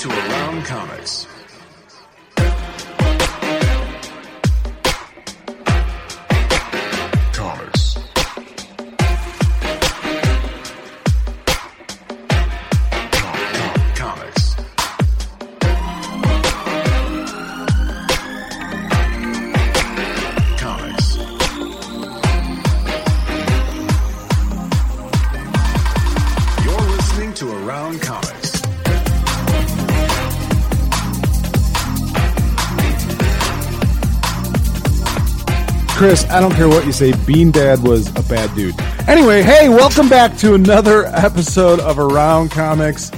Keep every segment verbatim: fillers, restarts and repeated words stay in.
to Around Comics. Comics. Com- com- comics. Comics. You're listening to Around Comics. Chris, I don't care what you say, Bean Dad was a bad dude. Anyway, hey, welcome back to another episode of Around Comics.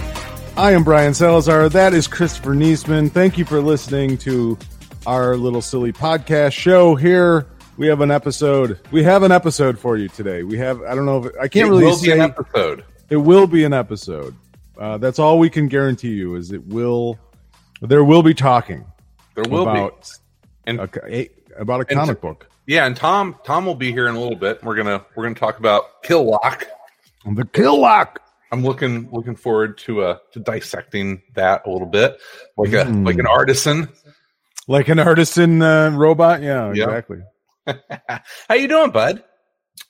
I am Brian Salazar. That is Christopher Niesman. Thank you for listening to our little silly podcast show here. We have an episode. We have an episode for you today. We have, I don't know, if I can't it really will say. Be an episode. It will be an episode. Uh, that's all we can guarantee you is it will, there will be talking. There will about, be. And, a, about a comic t- book. Yeah, and Tom Tom will be here in a little bit. We're gonna we're gonna talk about Kill Lock. The Kill Lock. I'm looking looking forward to uh to dissecting that a little bit, like a mm. like an artisan, like an artisan uh, robot. Yeah, yeah. Exactly. How you doing, bud?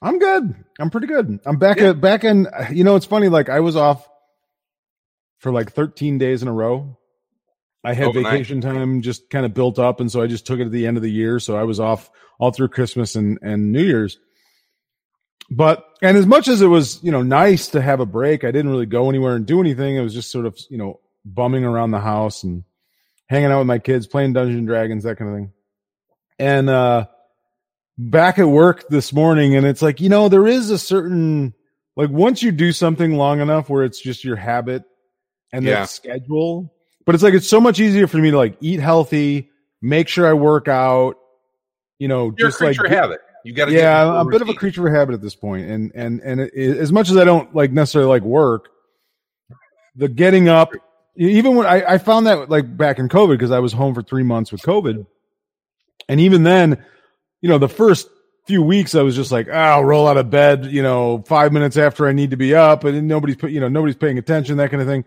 I'm good. I'm pretty good. I'm back yeah. at back in. You know, it's funny. Like I was off for like thirteen days in a row. I had Overnight. vacation time just kind of built up, and so I just took it at the end of the year. So I was off all through Christmas and, and New Year's. But and as much as it was, you know, nice to have a break, I didn't really go anywhere and do anything. I was just sort of, you know, bumming around the house and hanging out with my kids, playing Dungeons and Dragons, that kind of thing. And uh, back at work this morning, and it's like, you know, there is a certain like once you do something long enough where it's just your habit and yeah. that schedule. But it's like, it's so much easier for me to like eat healthy, make sure I work out, you know, You're just a creature like, habit. You got to, yeah, I'm a bit of a creature of habit at this point. And, and, and it, it, as much as I don't like necessarily like work, the getting up, even when I, I found that like back in COVID, because I was home for three months with COVID. And even then, you know, the first few weeks I was just like, oh, I'll roll out of bed, you know, five minutes after I need to be up and nobody's put, you know, nobody's paying attention, that kind of thing.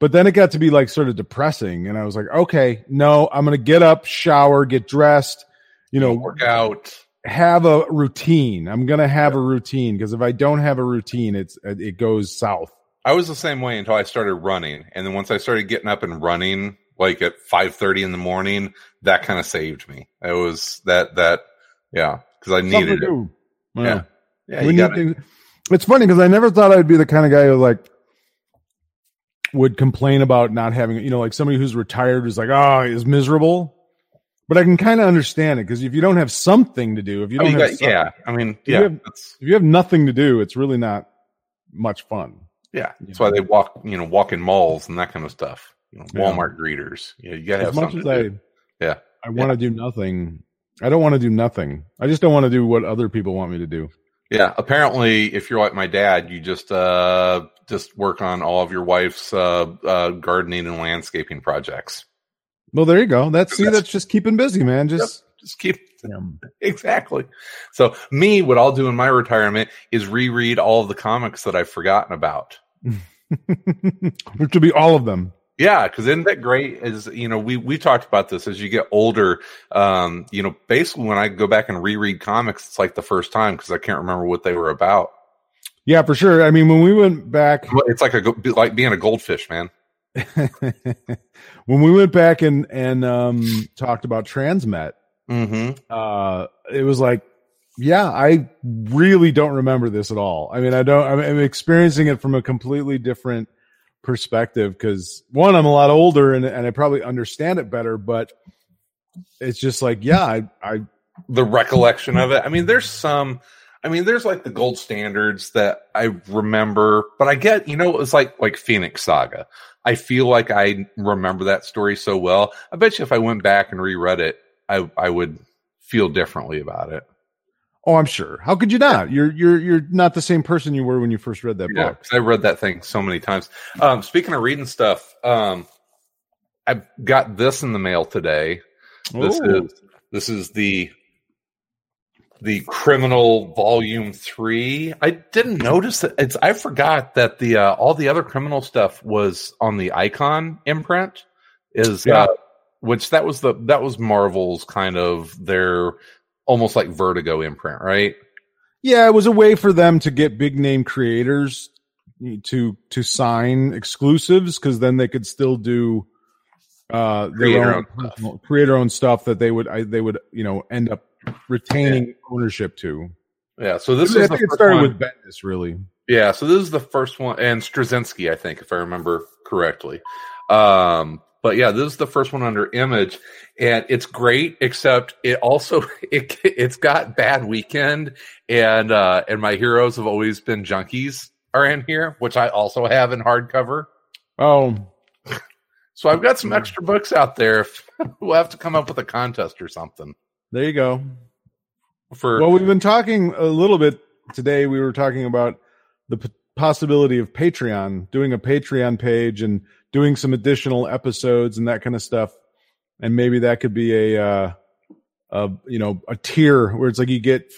But then it got to be like sort of depressing and I was like, okay, no, I'm going to get up, shower, get dressed, you know, work out, have a routine. I'm going to have yeah. a routine because if I don't have a routine, it's, it goes south. I was the same way until I started running. And then once I started getting up and running, like at five thirty in the morning, that kind of saved me. It was that, that, yeah. Cause I needed it. Yeah. yeah. yeah you got it. It's funny because I never thought I'd be the kind of guy who like, would complain about not having, you know, like somebody who's retired is like, oh, is miserable. But I can kind of understand it because if you don't have something to do, if you don't, oh, you have got, yeah, I mean, if yeah, you have, if you have nothing to do, it's really not much fun. Yeah, that's why they walk, you know, walk in malls and that kind of stuff. You know, Walmart yeah. greeters. Yeah, you gotta as have much something. As I, do. Yeah, I want to yeah. do nothing. I don't want to do nothing. I just don't want to do what other people want me to do. Yeah, apparently, if you're like my dad, you just uh, just work on all of your wife's uh, uh, gardening and landscaping projects. Well, there you go. That's see, that's just keeping busy, man. Just yep, just keep um, exactly. So, me, what I'll do in my retirement is reread all of the comics that I've forgotten about, which will be all of them. Yeah, because isn't that great? As you know, we we talked about this as you get older. Um, you know, basically when I go back and reread comics, it's like the first time because I can't remember what they were about. Yeah, for sure. I mean, when we went back, it's like a like being a goldfish, man. When we went back and and um, talked about Transmet, mm-hmm. uh, it was like, yeah, I really don't remember this at all. I mean, I don't. I'm, I'm experiencing it from a completely different perspective because one, I'm a lot older and, and I probably understand it better, but it's just like, yeah, I, I, the recollection of it. I mean, there's some, I mean, there's like the gold standards that I remember, but I get, you know, it was like, like Phoenix Saga. I feel like I remember that story so well. I bet you if I went back and reread it, I, I would feel differently about it. Oh, I'm sure. How could you not? You're you're you're not the same person you were when you first read that yeah, book. I read that thing so many times. Um, speaking of reading stuff, um, I've got this in the mail today. This Ooh. is this is the the Criminal Volume Three. I didn't notice that. It's I forgot that the uh, all the other Criminal stuff was on the Icon imprint. Is yeah. uh, which that was the that was Marvel's kind of their almost like Vertigo imprint, right? Yeah, it was a way for them to get big name creators to to sign exclusives, because then they could still do uh, their own, own creator own stuff that they would I, they would you know end up retaining yeah. ownership to. Yeah, so this I is think the it started one. with Bendis, really. Yeah, so this is the first one, and Straczynski, I think, if I remember correctly. Um, but yeah, this is the first one under Image, and it's great. Except it also it it's got Bad Weekend, and uh, and My Heroes Have Always Been Junkies are in here, which I also have in hardcover. Oh, so I've got some extra books out there. We'll have to come up with a contest or something. There you go. For well, we've been talking a little bit today. We were talking about the p- possibility of Patreon, doing a Patreon page, and doing some additional episodes and that kind of stuff, and maybe that could be a, uh, a you know, a tier where it's like you get.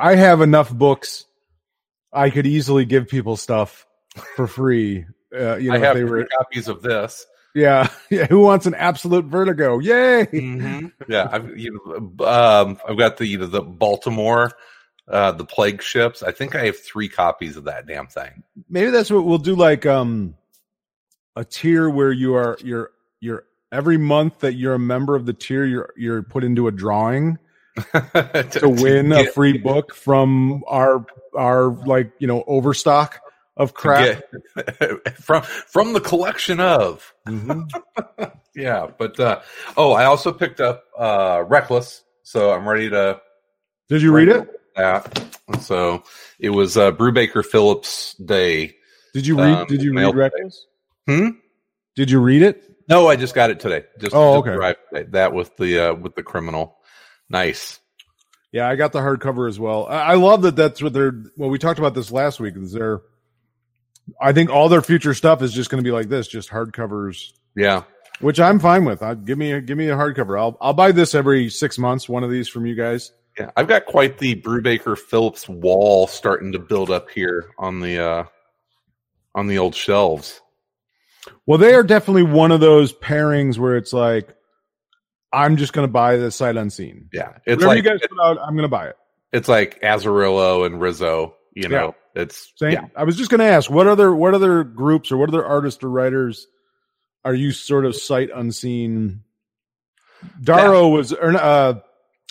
I have enough books; I could easily give people stuff for free. Uh, you know, I have if they were, copies of this. Yeah, yeah. Who wants an absolute Vertigo? Yay! Mm-hmm. Yeah, I've you know, um, I've got the you know, the Baltimore. Uh, the plague ships. I think I have three copies of that damn thing. Maybe that's what we'll do, like um, a tier where you are you're you're every month that you're a member of the tier, you're you're put into a drawing to, to win to get, a free book from our our like you know overstock of crap from from the collection of. Mm-hmm. Yeah, but uh, oh, I also picked up uh, Reckless, so I'm ready to. Did you read it? That. So it was uh, Brubaker Phillips Day. Did you read? Um, did you read Reckless? Hmm. Did you read it? No, I just got it today. Just oh, just okay. arrived today. That with the uh, with the Criminal. Nice. Yeah, I got the hardcover as well. I, I love that. That's what they're. Well, we talked about this last week. Is there? I think all their future stuff is just going to be like this, just hardcovers. Yeah, which I'm fine with. I, give me a give me a hardcover. I'll I'll buy this every six months. One of these from you guys. Yeah, I've got quite the Brubaker Phillips wall starting to build up here on the uh, on the old shelves. Well, they are definitely one of those pairings where it's like, I'm just going to buy this sight unseen. Yeah, it's whatever like, you guys it, put out, I'm going to buy it. It's like Azzarello and Rizzo. You know, yeah. it's Same. yeah. I was just going to ask, what other what other groups or what other artists or writers are you sort of sight unseen? Darrow yeah. was or uh.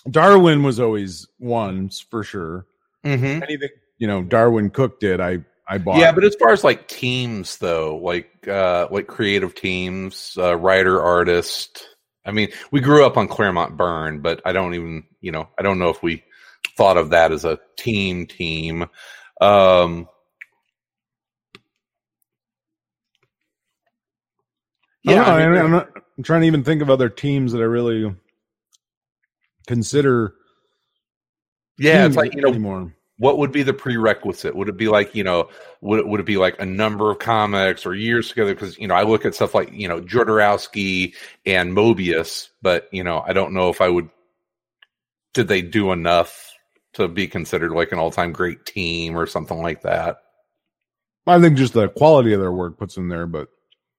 Darwin was always one for sure. Mm-hmm. Anything you know, Darwin Cook did. I I bought. Yeah, but as far as like teams though, like uh, like creative teams, uh, writer, artist. I mean, we grew up on Claremont Byrne, but I don't even you know I don't know if we thought of that as a team team. Um, yeah, I don't know, I mean, I'm, not, I'm trying to even think of other teams that I really. Consider, yeah, it's like you know, anymore. What would be the prerequisite? Would it be like you know, would it, would it be like a number of comics or years together? Because you know, I look at stuff like you know Jodorowsky and Moebius, but you know, I don't know if I would. Did they do enough to be considered like an all-time great team or something like that? I think just the quality of their work puts them there, but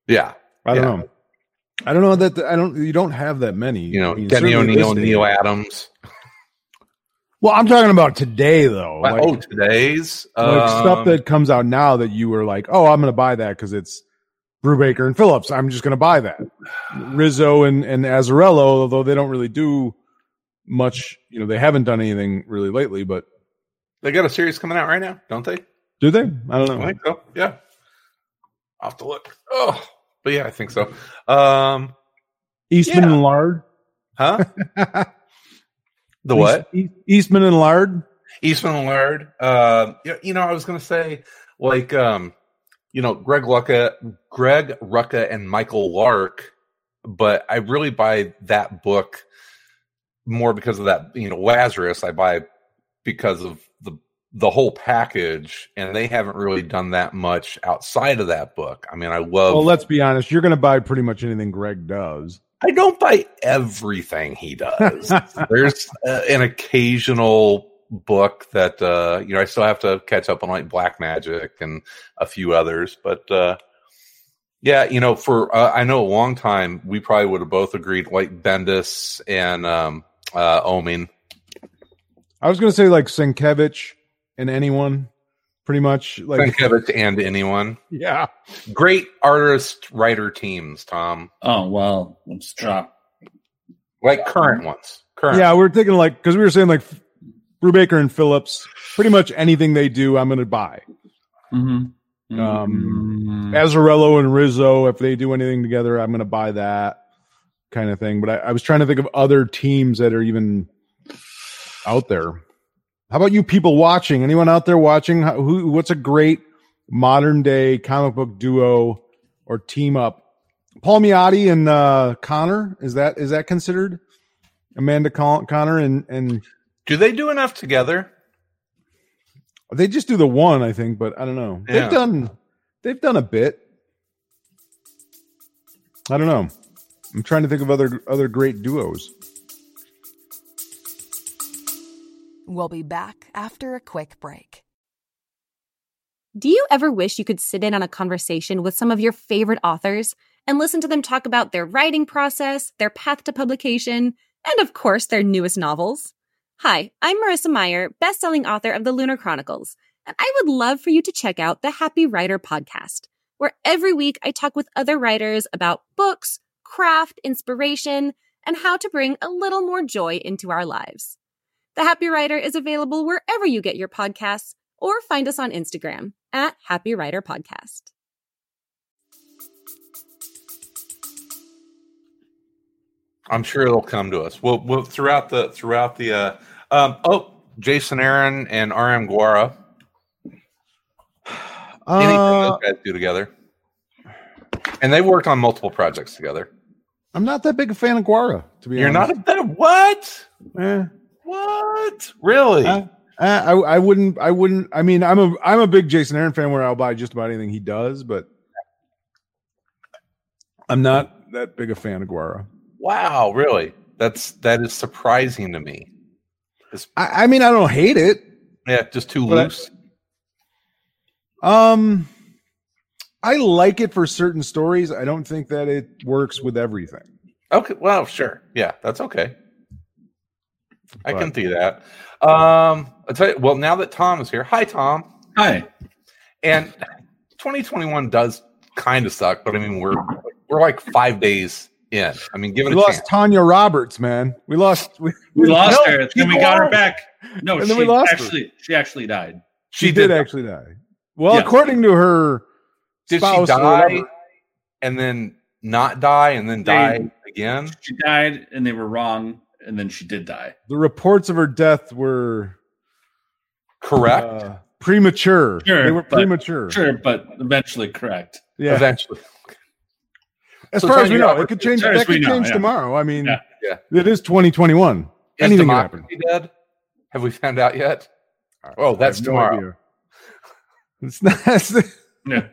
yeah, I don't yeah. know. I don't know that the, I don't. You don't have that many. You know, I mean, Denny O'Neil, Neil Adams. Well, I'm talking about today, though. Like, oh, today's like um, stuff that comes out now that you were like, oh, I'm going to buy that because it's Brubaker and Phillips. I'm just going to buy that. Rizzo and and Azzarello, although they don't really do much. You know, they haven't done anything really lately, but they got a series coming out right now, don't they? Do they? I don't know. I think so. Yeah, I'll have to look. Oh. But yeah, I think so. Um, Eastman yeah. and Lard, huh? The what? East, Eastman and Lard. Eastman and Lard. Uh, you know, I was going to say, like, um, you know, Greg Rucka, Greg Rucka, and Michael Lark. But I really buy that book more because of that. You know, Lazarus, I buy because of the the whole package, and they haven't really done that much outside of that book. I mean, I love... Well, let's be honest. You're going to buy pretty much anything Greg does. I don't buy everything he does. There's uh, an occasional book that, uh, you know, I still have to catch up on, like Black Magic and a few others. But, uh, yeah, you know, for, uh, I know a long time, we probably would have both agreed, like Bendis and um, uh, Oeming. I was going to say, like, Sienkiewicz and anyone, pretty much. Like Sienkiewicz and anyone. Yeah. Great artist-writer teams, Tom. Oh, well, let's drop. Like current ones. Current. Yeah, we were thinking, like, because we were saying, like, Brubaker and Phillips, pretty much anything they do, I'm going to buy. Mm-hmm. Um, mm-hmm. Azzarello and Rizzo, if they do anything together, I'm going to buy that kind of thing. But I, I was trying to think of other teams that are even out there. How about you people watching? Anyone out there watching? How, who? What's a great modern-day comic book duo or team up? Paul Miotti and uh, Connor, is that is that considered? Amanda Con- Connor and... and do they do enough together? They just do the one, I think, but I don't know. Yeah. They've done they've done a bit. I don't know. I'm trying to think of other other great duos. We'll be back after a quick break. Do you ever wish you could sit in on a conversation with some of your favorite authors and listen to them talk about their writing process, their path to publication, and of course, their newest novels? Hi, I'm Marissa Meyer, best-selling author of The Lunar Chronicles, and I would love for you to check out the Happy Writer podcast, where every week I talk with other writers about books, craft, inspiration, and how to bring a little more joy into our lives. The Happy Writer is available wherever you get your podcasts, or find us on Instagram at Happy Writer Podcast. I'm sure it'll come to us. Well, we'll throughout the throughout the uh, um, oh, Jason Aaron and R M Guara. Uh, Anything those guys do together, and they worked on multiple projects together. I'm not that big a fan of Guara, to be You're honest. You're not a fan of what? Eh. What? Really? I, I I wouldn't. I wouldn't. I mean, I'm a I'm a big Jason Aaron fan, where I'll buy just about anything he does, but I'm not that big a fan of Guara. Wow, really? That's that is surprising to me. I, I mean, I don't hate it. Yeah, just too loose. I, um, I like it for certain stories. I don't think that it works with everything. Okay. Well, sure. Yeah, that's okay. But, I can see that. Um, I'll tell you. Well, now that Tom is here, hi Tom. Hi. And twenty twenty-one does kind of suck, but I mean, we're we're like five days. Yeah, I mean, given we lost chance. Tanya Roberts, man. We lost. We, we, we lost no, her, and then we got her back. No, and then she we lost actually. Her. She actually died. She, she did, did actually die. Well, yeah. According to her, did she die and then not die and then they, die again? She died, and they were wrong, and then she did die. The reports of her death were correct, uh, premature. Sure, they were but, premature. Sure, but eventually correct. Yeah, eventually. As so far as we know, it could change. That could know, change yeah. tomorrow. I mean, yeah. Yeah. It is twenty twenty-one. Is anything happened? Dead? Have we found out yet? Oh, that's tomorrow. No it's not. No.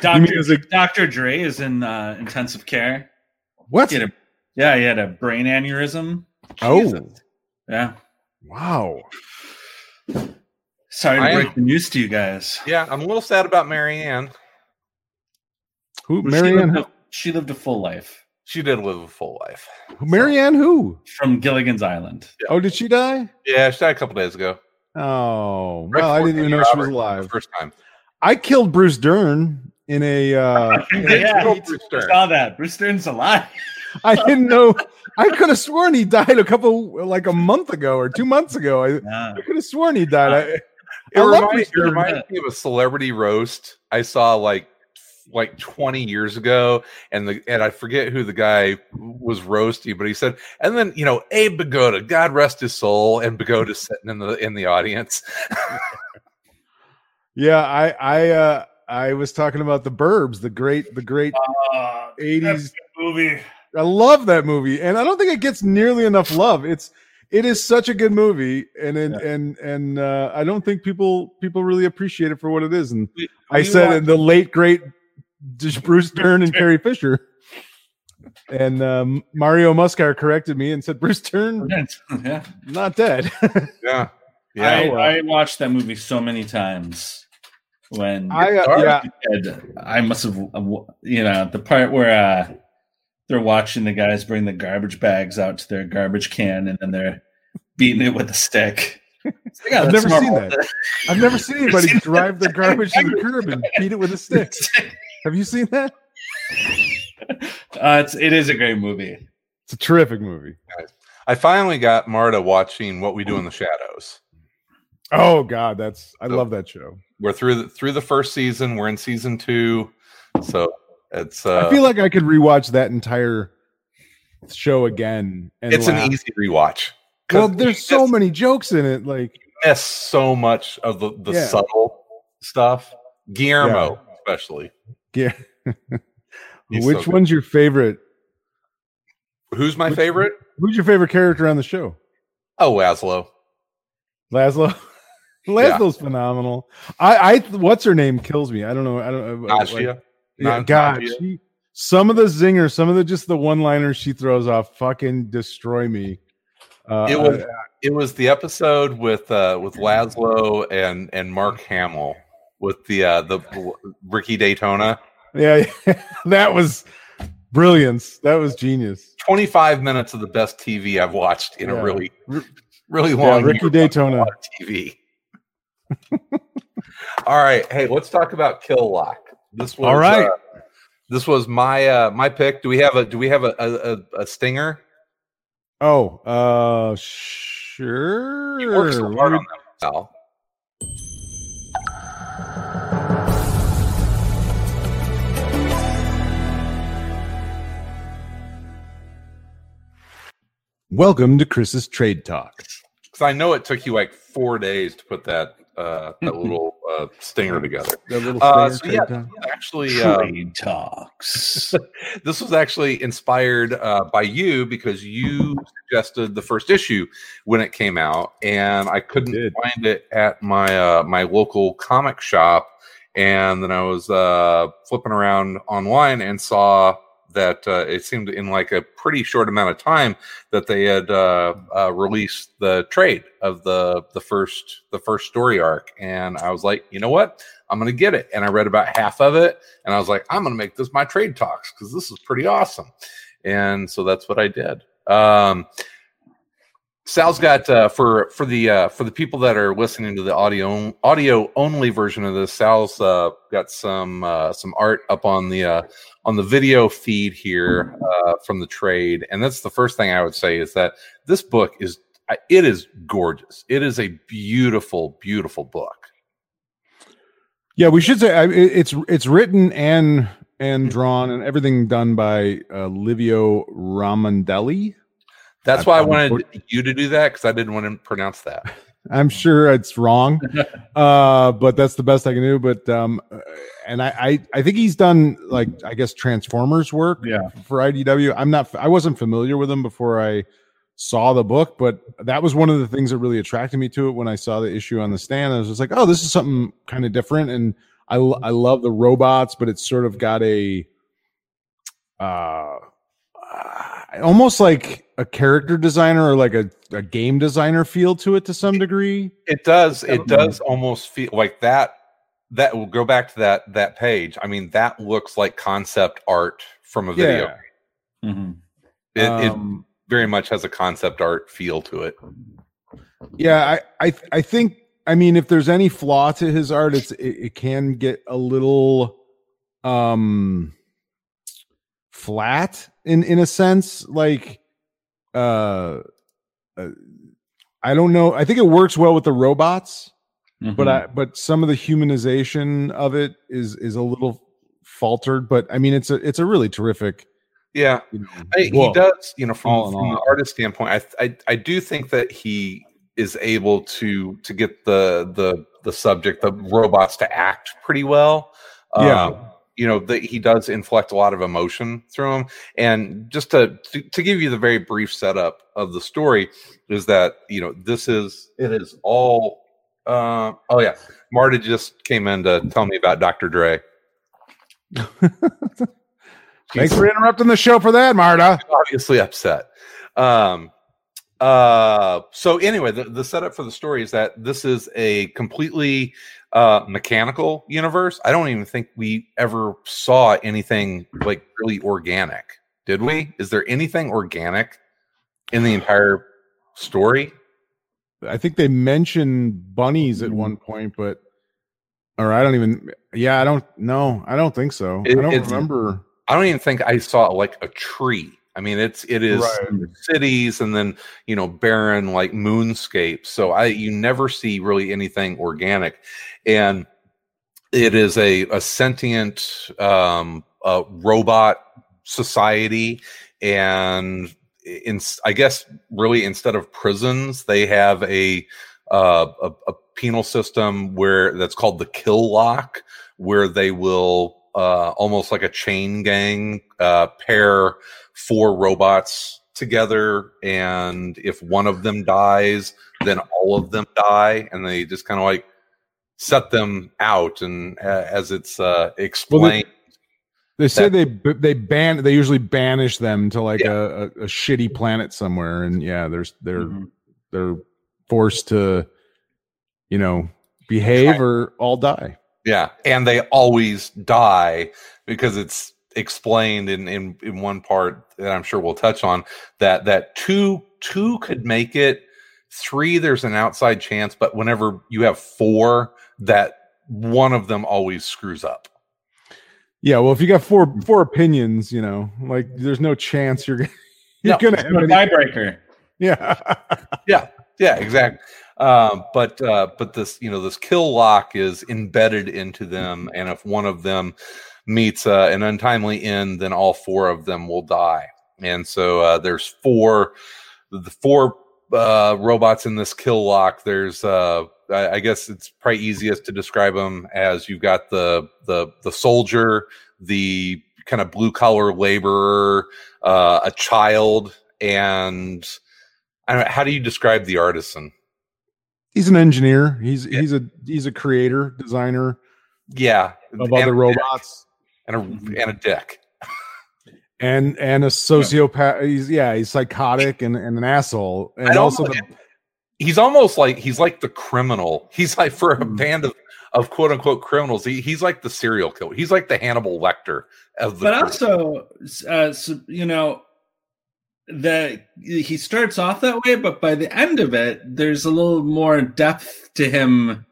Doctor Doctor Dre is in uh, intensive care. What? He had a, yeah, he had a brain aneurysm. Oh, Jesus. Yeah. Wow. Sorry to I break am, the news to you guys. Yeah, I'm a little sad about Marianne. Who? Was Marianne. She lived a full life. She did live a full life. Marianne so, who? From Gilligan's Island. Yeah. Oh, did she die? Yeah, she died a couple days ago. Oh, right well, I didn't even know Robert she was alive. First time. I killed Bruce Dern in a... Uh, yeah, I saw that. Bruce Dern's alive. I didn't know. I could have sworn he died a couple, like a month ago or two months ago. I, yeah. I could have sworn he died. I, it I reminds, it reminds me of a celebrity roast I saw, like, like twenty years ago, and the and I forget who the guy was roasting, but he said, and then you know, Abe Bagoda, God rest his soul, and Bagoda sitting in the in the audience. Yeah, I I uh, I was talking about the Burbs, the great the great eighties uh, movie. I love that movie, and I don't think it gets nearly enough love. It's it is such a good movie, and and yeah. and and uh, I don't think people people really appreciate it for what it is. And we, I said, in the late great. Just Bruce Dern and Carrie Fisher, and um, Mario Muscar corrected me and said Bruce Dern yeah. not dead. Yeah, Yeah, I, well. I watched that movie so many times. When I, uh, yeah. kid, I must have, you know, the part where uh, they're watching the guys bring the garbage bags out to their garbage can, and then they're beating it with a stick. Like, oh, I've never seen that. that. I've never seen anybody drive their garbage to the curb and beat it with a stick. Have you seen that? Uh, it's it is a great movie. It's a terrific movie. I finally got Marta watching What We Do in the Shadows. Oh God, that's I so love that show. We're through the, through the first season. We're in season two, so it's. Uh, I feel like I could rewatch that entire show again. And it's laugh. An easy rewatch. Well, there's so miss, many jokes in it. Like you miss so much of the, the yeah. subtle stuff. Guillermo, yeah. especially. Yeah. Which so one's your favorite? Who's my Which, favorite? Who's your favorite character on the show? Oh, Laszlo. Laszlo. Laszlo's yeah. phenomenal. I, I, what's her name kills me. I don't know. I don't know. Gotcha. Like, yeah, God, she, some of the zingers, some of the just the one-liners she throws off, fucking destroy me. Uh, it was I, it was the episode with uh, with Laszlo and and Mark Hamill with the uh, the Ricky Daytona. Yeah, yeah, that was brilliance. That was genius. Twenty-five minutes of the best T V I've watched in yeah. a really, really long. Yeah, Ricky Daytona T V. All right, hey, let's talk about Kill Lock. This was all right. Uh, this was my uh, my pick. Do we have a do we have a a, a stinger? Oh, uh, sure. He works so hard on that, pal. Welcome to Chris's Trade Talk. Because I know it took you like four days to put that uh, that little uh, stinger together. That little stinger uh, so yeah, talk? actually, Trade um, Talks. This was actually inspired uh, by you because you suggested the first issue when it came out, and I couldn't I find it at my uh, my local comic shop. And then I was uh, flipping around online and saw that uh, it seemed in like a pretty short amount of time that they had uh, uh, released the trade of the the first the first story arc, and I was like, you know what, I'm gonna get it. And I read about half of it, and I was like, I'm gonna make this my Trade Talks because this is pretty awesome. And so that's what I did. Um, Sal's got uh, for for the uh, for the people that are listening to the audio audio only version of this. Sal's uh, got some uh, some art up on the uh, on the video feed here uh, from the trade, and that's the first thing I would say is that this book is it is gorgeous. It is a beautiful, beautiful book. Yeah, we should say it's it's written and and drawn and everything done by uh, Livio Romandelli. That's why I wanted you to do that because I didn't want to pronounce that. I'm sure it's wrong, uh, but that's the best I can do. But um, and I, I, I think he's done like I guess Transformers work, yeah. for I D W. I'm not, I wasn't familiar with him before I saw the book, but that was one of the things that really attracted me to it when I saw the issue on the stand. I was just like, oh, this is something kind of different, and I, I love the robots, but it's sort of got a, uh, almost like a character designer or like a, a game designer feel to it to some degree. It does. It does almost feel like that. That will go back to that, that page. I mean, that looks like concept art from a video. Yeah. Mm-hmm. It, um, it very much has a concept art feel to it. Yeah. I, I, I think, I mean, if there's any flaw to his art, it's, it, it can get a little, um, flat in, in a sense, like, Uh, uh, I don't know. I think it works well with the robots, mm-hmm. but I, but some of the humanization of it is is a little faltered. But I mean, it's a it's a really terrific. Yeah, you know, I, well, he does. You know, from, from the artist standpoint, I, I I do think that he is able to to get the the the subject, the robots, to act pretty well. Yeah. Um, You know, that he does inflect a lot of emotion through him. And just to, to to give you the very brief setup of the story is that, you know, this is, it is all, uh, oh yeah. Marta just came in to tell me about Doctor Dre. Thanks for interrupting the show for that, Marta. Obviously upset. Um, Uh, so anyway, the, the setup for the story is that this is a completely uh, mechanical universe. I don't even think we ever saw anything like really organic. Did we? Is there anything organic in the entire story? I think they mentioned bunnies at one point, but or I don't even. Yeah, I don't know. I don't think so. It, I don't remember. I don't even think I saw like a tree. I mean, it's it is right. cities and then, you know, barren like moonscapes. So I you never see really anything organic, and it is a a sentient um, uh, robot society, and in I guess really instead of prisons they have a uh, a, a penal system where that's called the Kill Lock, where they will uh, almost like a chain gang uh, pair four robots together, and if one of them dies, then all of them die, and they just kind of like set them out. And uh, as it's uh, explained, well, they, they that, say they they ban they usually banish them to like yeah. a, a, a shitty planet somewhere, and yeah, there's they're mm-hmm. they're forced to, you know, behave or all die. Yeah, and they always die because it's explained in, in in one part that I'm sure we'll touch on that that two two could make it, three there's an outside chance, but whenever you have four, that one of them always screws up. Yeah, well, if you got four four opinions, you know, like there's no chance you're, you're no, gonna have a tiebreaker. Yeah, yeah, yeah, exactly. Um, but uh, but this you know this Kill Lock is embedded into them, and if one of them meets uh, an untimely end, then all four of them will die. And so uh, there's four, the four uh, robots in this Kill Lock. There's, uh, I, I guess it's probably easiest to describe them as you've got the the the soldier, the kind of blue collar laborer, uh, a child, and I don't know, how do you describe the artisan? He's an engineer. He's yeah. he's a he's a creator, designer. Yeah, of and other robots. Dick. And a and a dick, and and a sociopath. He's, yeah, he's psychotic and, and an asshole. And also, know, the, he's almost like he's like the criminal. He's like for a band of, of quote unquote criminals. He he's like the serial killer. He's like the Hannibal Lecter of the. But also, uh, so, you know, the he starts off that way, but by the end of it, there's a little more depth to him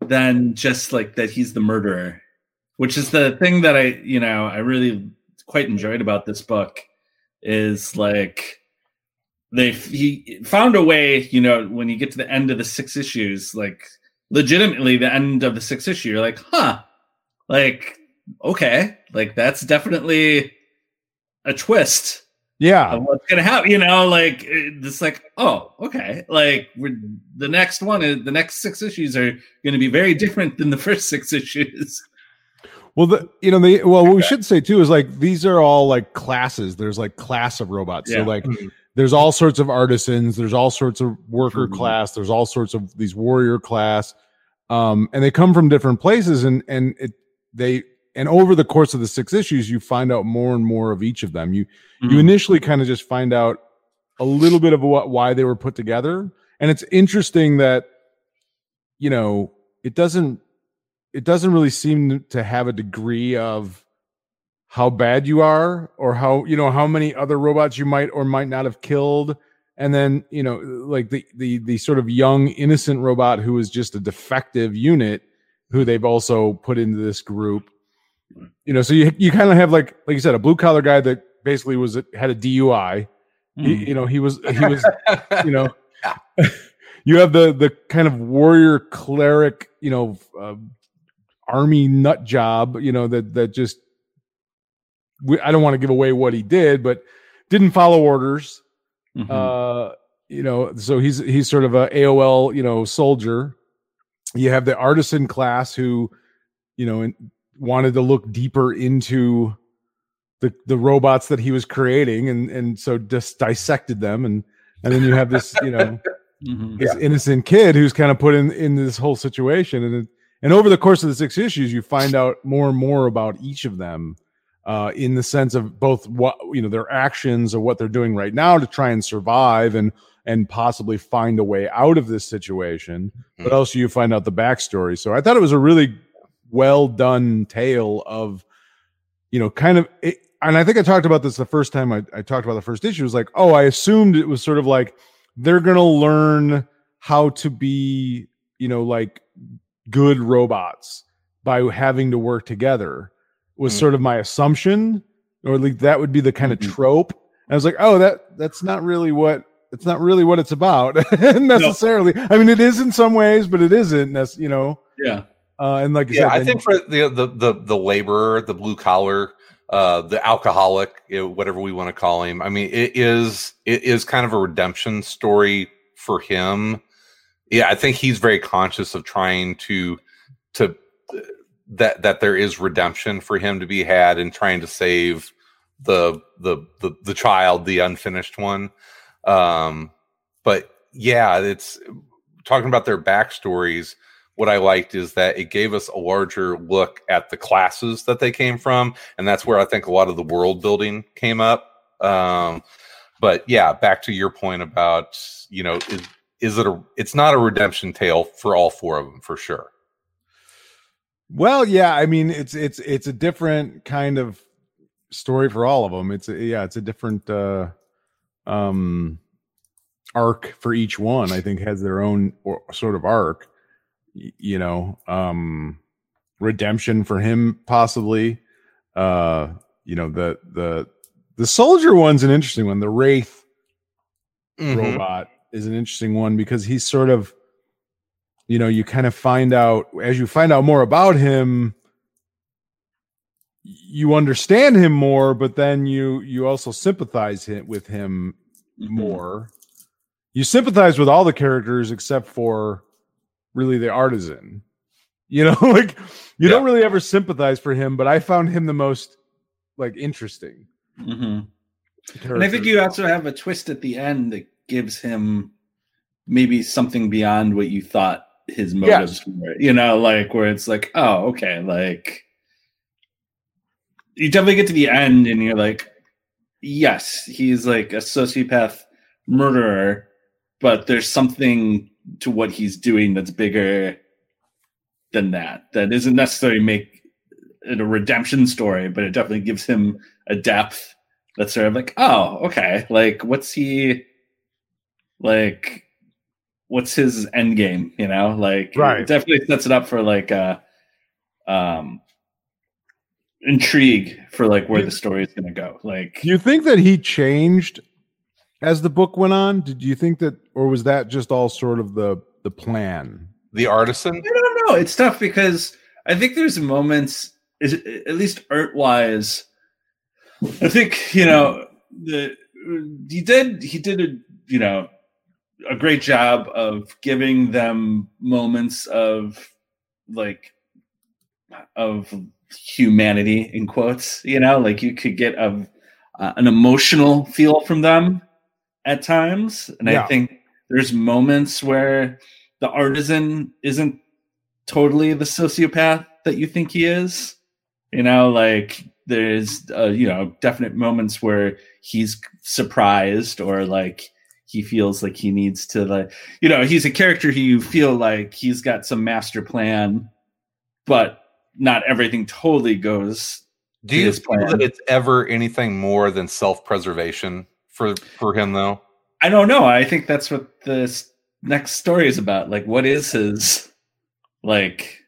than just like that. He's the murderer. Which is the thing that I, you know, I really quite enjoyed about this book is like they he found a way, you know, when you get to the end of the six issues, like legitimately the end of the sixth issue, you're like, huh, like, okay, like that's definitely a twist. Yeah. Of what's going to happen, you know, like it's like, oh, okay. Like we're, the next one, is, the next six issues are going to be very different than the first six issues. Well, the, you know, the, well, what we should say too is like, these are all like classes. There's like class of robots. Yeah. So like mm-hmm. there's all sorts of artisans. There's all sorts of worker mm-hmm. class. There's all sorts of these warrior class. Um, and they come from different places and, and it, they, and over the course of the six issues, you find out more and more of each of them. You, mm-hmm. you initially kind of just find out a little bit of what, why they were put together. And it's interesting that, you know, it doesn't, it doesn't really seem to have a degree of how bad you are or how, you know, how many other robots you might or might not have killed. And then, you know, like the, the, the sort of young innocent robot who is just a defective unit who they've also put into this group, you know, so you, you kind of have like, like you said, a blue collar guy that basically was, had a D U I, mm. he, you know, he was, he was, you know, you have the, the kind of warrior cleric, you know, uh, army nut job, you know, that that just we, I don't want to give away what he did, but didn't follow orders. Mm-hmm. Uh, you know, so he's he's sort of a A O L, you know, soldier. You have the artisan class who, you know, in, wanted to look deeper into the the robots that he was creating, and and so just dissected them, and and then you have this, you know, mm-hmm. this yeah. innocent kid who's kind of put in in this whole situation, and it, And over the course of the six issues, you find out more and more about each of them, uh, in the sense of both what you know their actions or what they're doing right now to try and survive, and and possibly find a way out of this situation, but also you find out the backstory. So I thought it was a really well done tale of, you know, kind of, it, and I think I talked about this the first time I, I talked about the first issue. It was like, oh, I assumed it was sort of like they're going to learn how to be, you know, like good robots by having to work together was mm-hmm. sort of my assumption, or at least that would be the kind mm-hmm. of trope. And I was like, oh, that that's not really what it's not really what it's about necessarily. No. I mean, it is in some ways, but it isn't, you know? Yeah. Uh, and like, yeah, I, said, I think for the, the, the, the laborer, the blue collar, uh, the alcoholic, you know, whatever we want to call him. I mean, it is, it is kind of a redemption story for him. Yeah. I think he's very conscious of trying to, to, that, that there is redemption for him to be had and trying to save the, the, the, the child, the unfinished one. Um, but yeah, it's talking about their backstories. What I liked is that it gave us a larger look at the classes that they came from. And that's where I think a lot of the world building came up. Um, but yeah, back to your point about, you know, is, is it a, it's not a redemption tale for all four of them for sure. Well, yeah, I mean, it's, it's, it's a different kind of story for all of them. It's a, yeah, it's a different, uh, um, arc for each one. I think has their own or, sort of arc. You know, um, redemption for him, possibly, uh, you know, the, the, the soldier one's an interesting one. The Wraith mm-hmm. robot is an interesting one because he's sort of, you know, you kind of find out as you find out more about him, you understand him more, but then you, you also sympathize with him mm-hmm. more. You sympathize with all the characters except for really the artisan, you know, like you yeah. don't really ever sympathize for him, but I found him the most like interesting. Mm-hmm. And I think you also have a twist at the end that gives him maybe something beyond what you thought his motives yes. were, you know, like where it's like, oh, okay. Like you definitely get to the end and you're like, yes, he's like a sociopath murderer, but there's something to what he's doing that's bigger than that. That isn't necessarily make it a redemption story, but it definitely gives him a depth that's sort of like, oh, okay. Like what's he like, what's his end game? You know, like right. it definitely sets it up for like a, um, intrigue for like where the story is going to go. Like, do you think that he changed as the book went on? Did you think that, or was that just all sort of the, the plan? The artisan? I don't know. It's tough because I think there's moments, at least art-wise, I think, you know, the he did, he did a, you know, a great job of giving them moments of, like, of humanity, in quotes, you know? Like, you could get a, uh, an emotional feel from them at times, and yeah. I think there's moments where the artisan isn't totally the sociopath that you think he is, you know, like there's uh, you know, definite moments where he's surprised or like he feels like he needs to, like, you know, he's a character who you feel like he's got some master plan, but not everything totally goes do to you his feel plan. That it's ever anything more than self-preservation For for him, though? I don't know. I think that's what this next story is about. Like, what is his, like,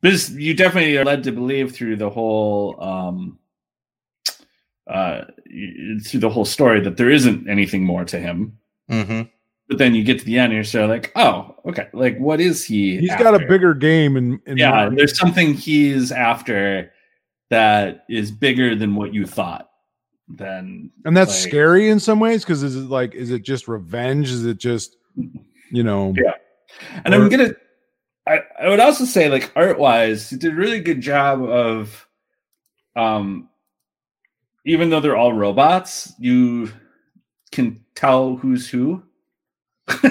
this, you definitely are led to believe through the whole, um, uh, through the whole story that there isn't anything more to him. Mm-hmm. But then you get to the end and you're sort of like, oh, okay. Like, what is he He's after? Got a bigger game. In, in yeah, mind. There's something he's after that is bigger than what you thought. Then and that's like scary in some ways, because is it like is it just revenge? Is it just, you know? Yeah. And or, I'm gonna I, I would also say, like, art wise, he did a really good job of um even though they're all robots, you can tell who's who.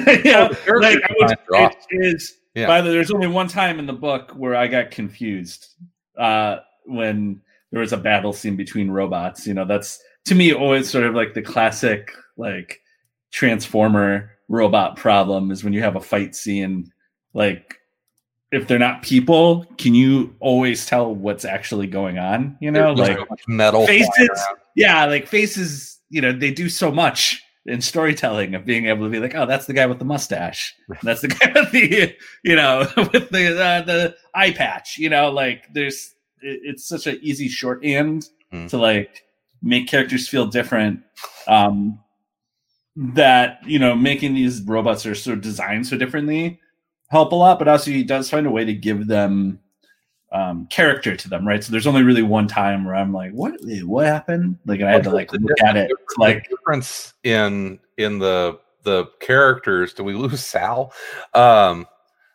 Yeah, oh, like I would it is yeah. by the there's only one time in the book where I got confused. Uh when there was a battle scene between robots. You know, that's to me always sort of like the classic, like Transformer robot problem is when you have a fight scene, like, if they're not people, can you always tell what's actually going on? You know, like metal faces. Yeah. Like faces, you know, they do so much in storytelling of being able to be like, oh, that's the guy with the mustache. That's the guy with the, you know, with the, uh, the eye patch, you know, like there's, it, it's such an easy shorthand mm. to like make characters feel different. Um, that, you know, making these robots are sort of designed so differently help a lot, but also he does find a way to give them um, character to them, right? So there's only really one time where I'm like, what, what happened? Like, and I had to like look at it. It's like the difference in in the the characters. Do we lose Sal? Um,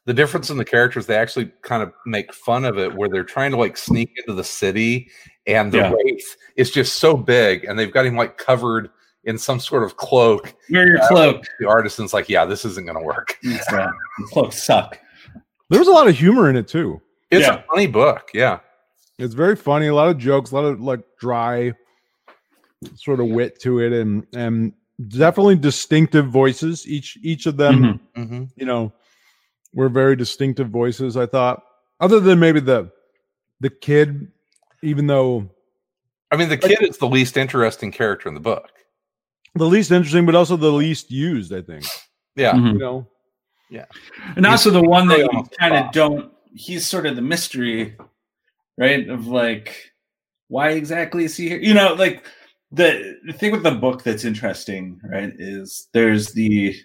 the difference in the characters, they actually kind of make fun of it, where they're trying to like sneak into the city, and the yeah. wraith is just so big, and they've got him like covered in some sort of cloak. Wear your uh, cloak. The artisan's like, yeah, this isn't going to work. Yeah. Cloaks suck. There was a lot of humor in it, too. It's yeah. a funny book, yeah. It's very funny. A lot of jokes, a lot of like dry sort of wit to it, and and definitely distinctive voices. Each each of them, mm-hmm. Mm-hmm. you know, were very distinctive voices, I thought. Other than maybe the the kid, even though... I mean, the kid like, is the least interesting character in the book. The least interesting, but also the least used, I think. Yeah. Mm-hmm. You know? Yeah. And he's also the one that you kind of don't, he's sort of the mystery, right? Of like, why exactly is he here? You know, like the, the thing with the book that's interesting, right, is there's the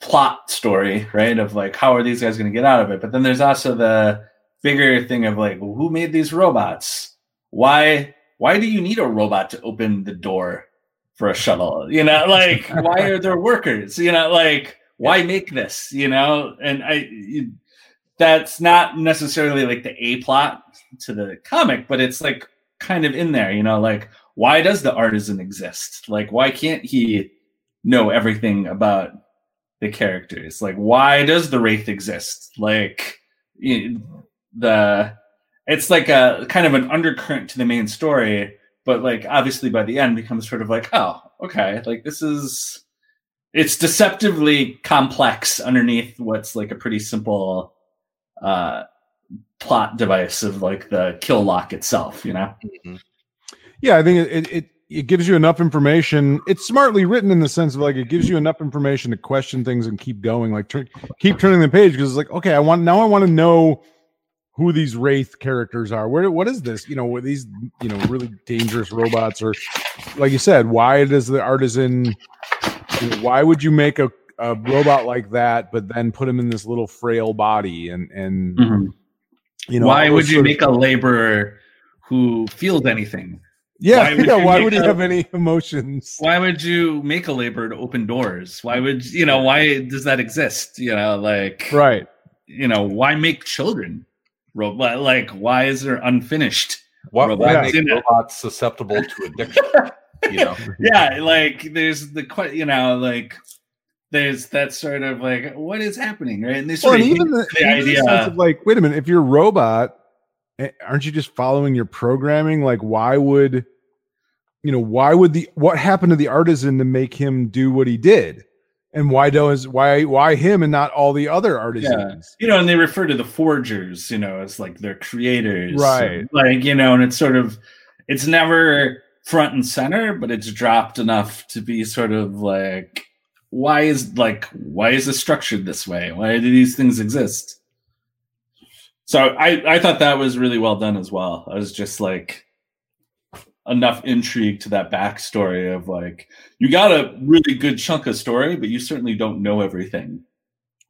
plot story, right, of like, how are these guys going to get out of it? But then there's also the bigger thing of like, well, who made these robots? Why, why do you need a robot to open the door for a shuttle, you know, like why are there workers, you know, like why make this, you know? And I, you, that's not necessarily like the A plot to the comic, but it's like kind of in there, you know, like why does the artisan exist? Like, why can't he know everything about the characters? Like, why does the Wraith exist? Like you, the, it's like a kind of an undercurrent to the main story. But, like, obviously by the end becomes sort of like, oh, okay, like, this is... It's deceptively complex underneath what's, like, a pretty simple uh, plot device of, like, the kill lock itself, you know? Mm-hmm. Yeah, I think it, it it gives you enough information. It's smartly written in the sense of, like, it gives you enough information to question things and keep going. Like, tur- keep turning the page because it's like, okay, I want now I want to know... who these Wraith characters are? Where? What is this? You know, were these, you know, really dangerous robots? Or, like you said, why does the artisan? You know, why would you make a, a robot like that, but then put him in this little frail body? And and mm-hmm. you know, why would you make of, a laborer who feels anything? Yeah, why would, yeah, you, why would a, you have any emotions? Why would you make a laborer to open doors? Why would you know? Why does that exist? You know, like right? You know, why make children? Robot, like, why is there unfinished? What robots, robots susceptible to addiction? You know, yeah, like there's the you know, like there's that sort of like, what is happening, right? And they sort well, of even the, the even idea the sense of like, wait a minute, if you're a robot, aren't you just following your programming? Like, why would you know? Why would the what happened to the artisan to make him do what he did? And why does why why him and not all the other artisans? Yeah. You know, and they refer to the forgers, you know, as like their creators, right? And like you know, and it's sort of it's never front and center, but it's dropped enough to be sort of like why is like why is it structured this way? Why do these things exist? So I I thought that was really well done as well. I was just like. Enough intrigue to that backstory of like you got a really good chunk of story, but you certainly don't know everything,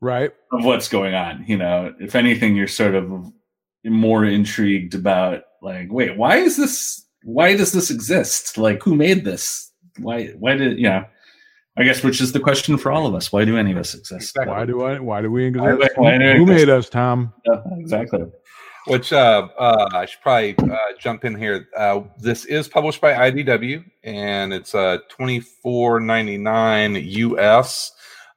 right? Of what's going on, you know. If anything, you're sort of more intrigued about like, wait, why is this? Why does this exist? Like, who made this? Why? Why did you know? I guess which is the question for all of us: why do any of us exist? Exactly. Why do I? Why do we exist? Why, why do who made us, Tom? Yeah, exactly. Which uh, uh, I should probably uh, jump in here. Uh, this is published by I D W, and it's uh, twenty-four ninety-nine U S.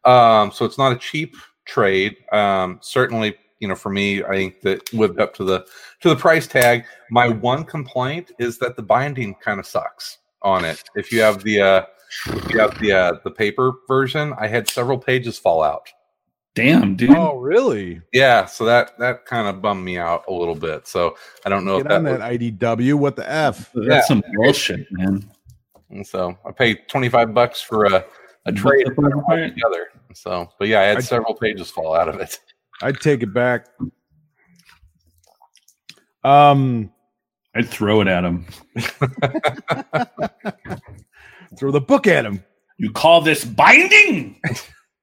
Um, so it's not a cheap trade. Um, certainly, you know, for me, I think that lived up to the to the price tag. My one complaint is that the binding kind of sucks on it. If you have the uh, Yeah, the uh, the paper version. I had several pages fall out. Damn, dude. Oh, really? Yeah. So that that kind of bummed me out a little bit. So I don't know Get if on that, that was... I D W. What the f? That's yeah. some bullshit, man. And so I paid twenty-five bucks for a, a trade together. So, but yeah, I had I'd, several pages fall out of it. I'd take it back. Um, I'd throw it at him. Throw the book at him. You call this binding?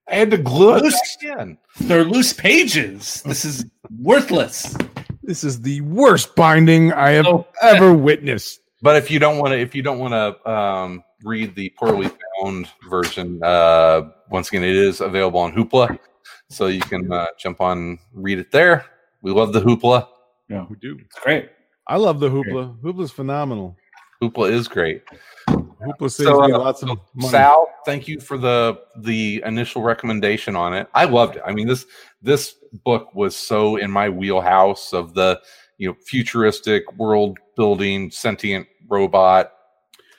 I had to glue it back in. They're loose pages. This is worthless. This is the worst binding I have oh, ever witnessed. But if you don't want to, if you don't want to um, read the poorly bound version, uh, once again, it is available on Hoopla, so you can uh, jump on, read it there. We love the Hoopla. Yeah, we do. It's great. I love the Hoopla. Hoopla's phenomenal. Hoopla is great. Hoopla saves so, uh, me lots of money. Sal, thank you for the the initial recommendation on it. I loved it. I mean, this this book was so in my wheelhouse of the you know futuristic world building sentient robot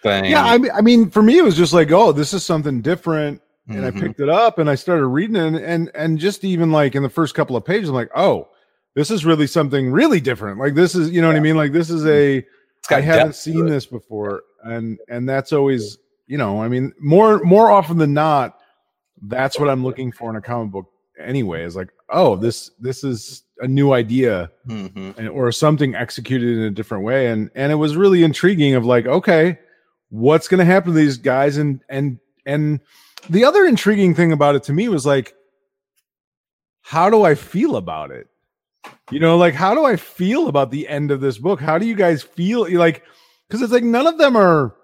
thing. Yeah, I mean, I mean, for me, it was just like, oh, this is something different, and mm-hmm. I picked it up and I started reading it, and, and and just even like in the first couple of pages, I'm like, oh, this is really something really different. Like this is, you know yeah. what I mean? Like this is a, I haven't seen this before, and and that's always, you know, I mean, more more often than not, that's what I'm looking for in a comic book. Anyway, is like, oh, this this is a new idea, mm-hmm. and, or something executed in a different way, and and it was really intriguing. Of like, okay, what's going to happen to these guys? And and and the other intriguing thing about it to me was like, how do I feel about it? You know, like, how do I feel about the end of this book? How do you guys feel? Like, because it's like none of them are.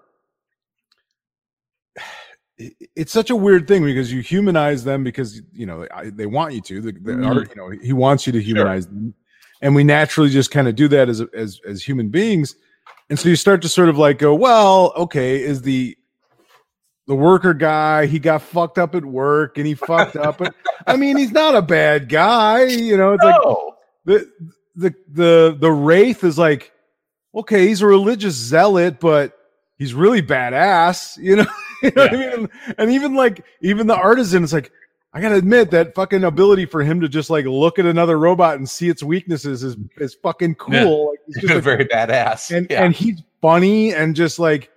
It's such a weird thing because you humanize them because, you know, they want you to. The, the mm-hmm. art, you know, he wants you to humanize sure. them. And we naturally just kind of do that as, as as human beings. And so you start to sort of like go, well, okay, is the the worker guy, he got fucked up at work and he fucked up. But, I mean, he's not a bad guy. You know, it's no. like the the the the Wraith is like, okay, he's a religious zealot, but he's really badass. You know? You know yeah. what I mean? And even like, even the Artisan is like, I gotta admit that fucking ability for him to just like look at another robot and see its weaknesses is, is fucking cool. Yeah. Like, it's just like, very badass. And, yeah. and he's funny and just like,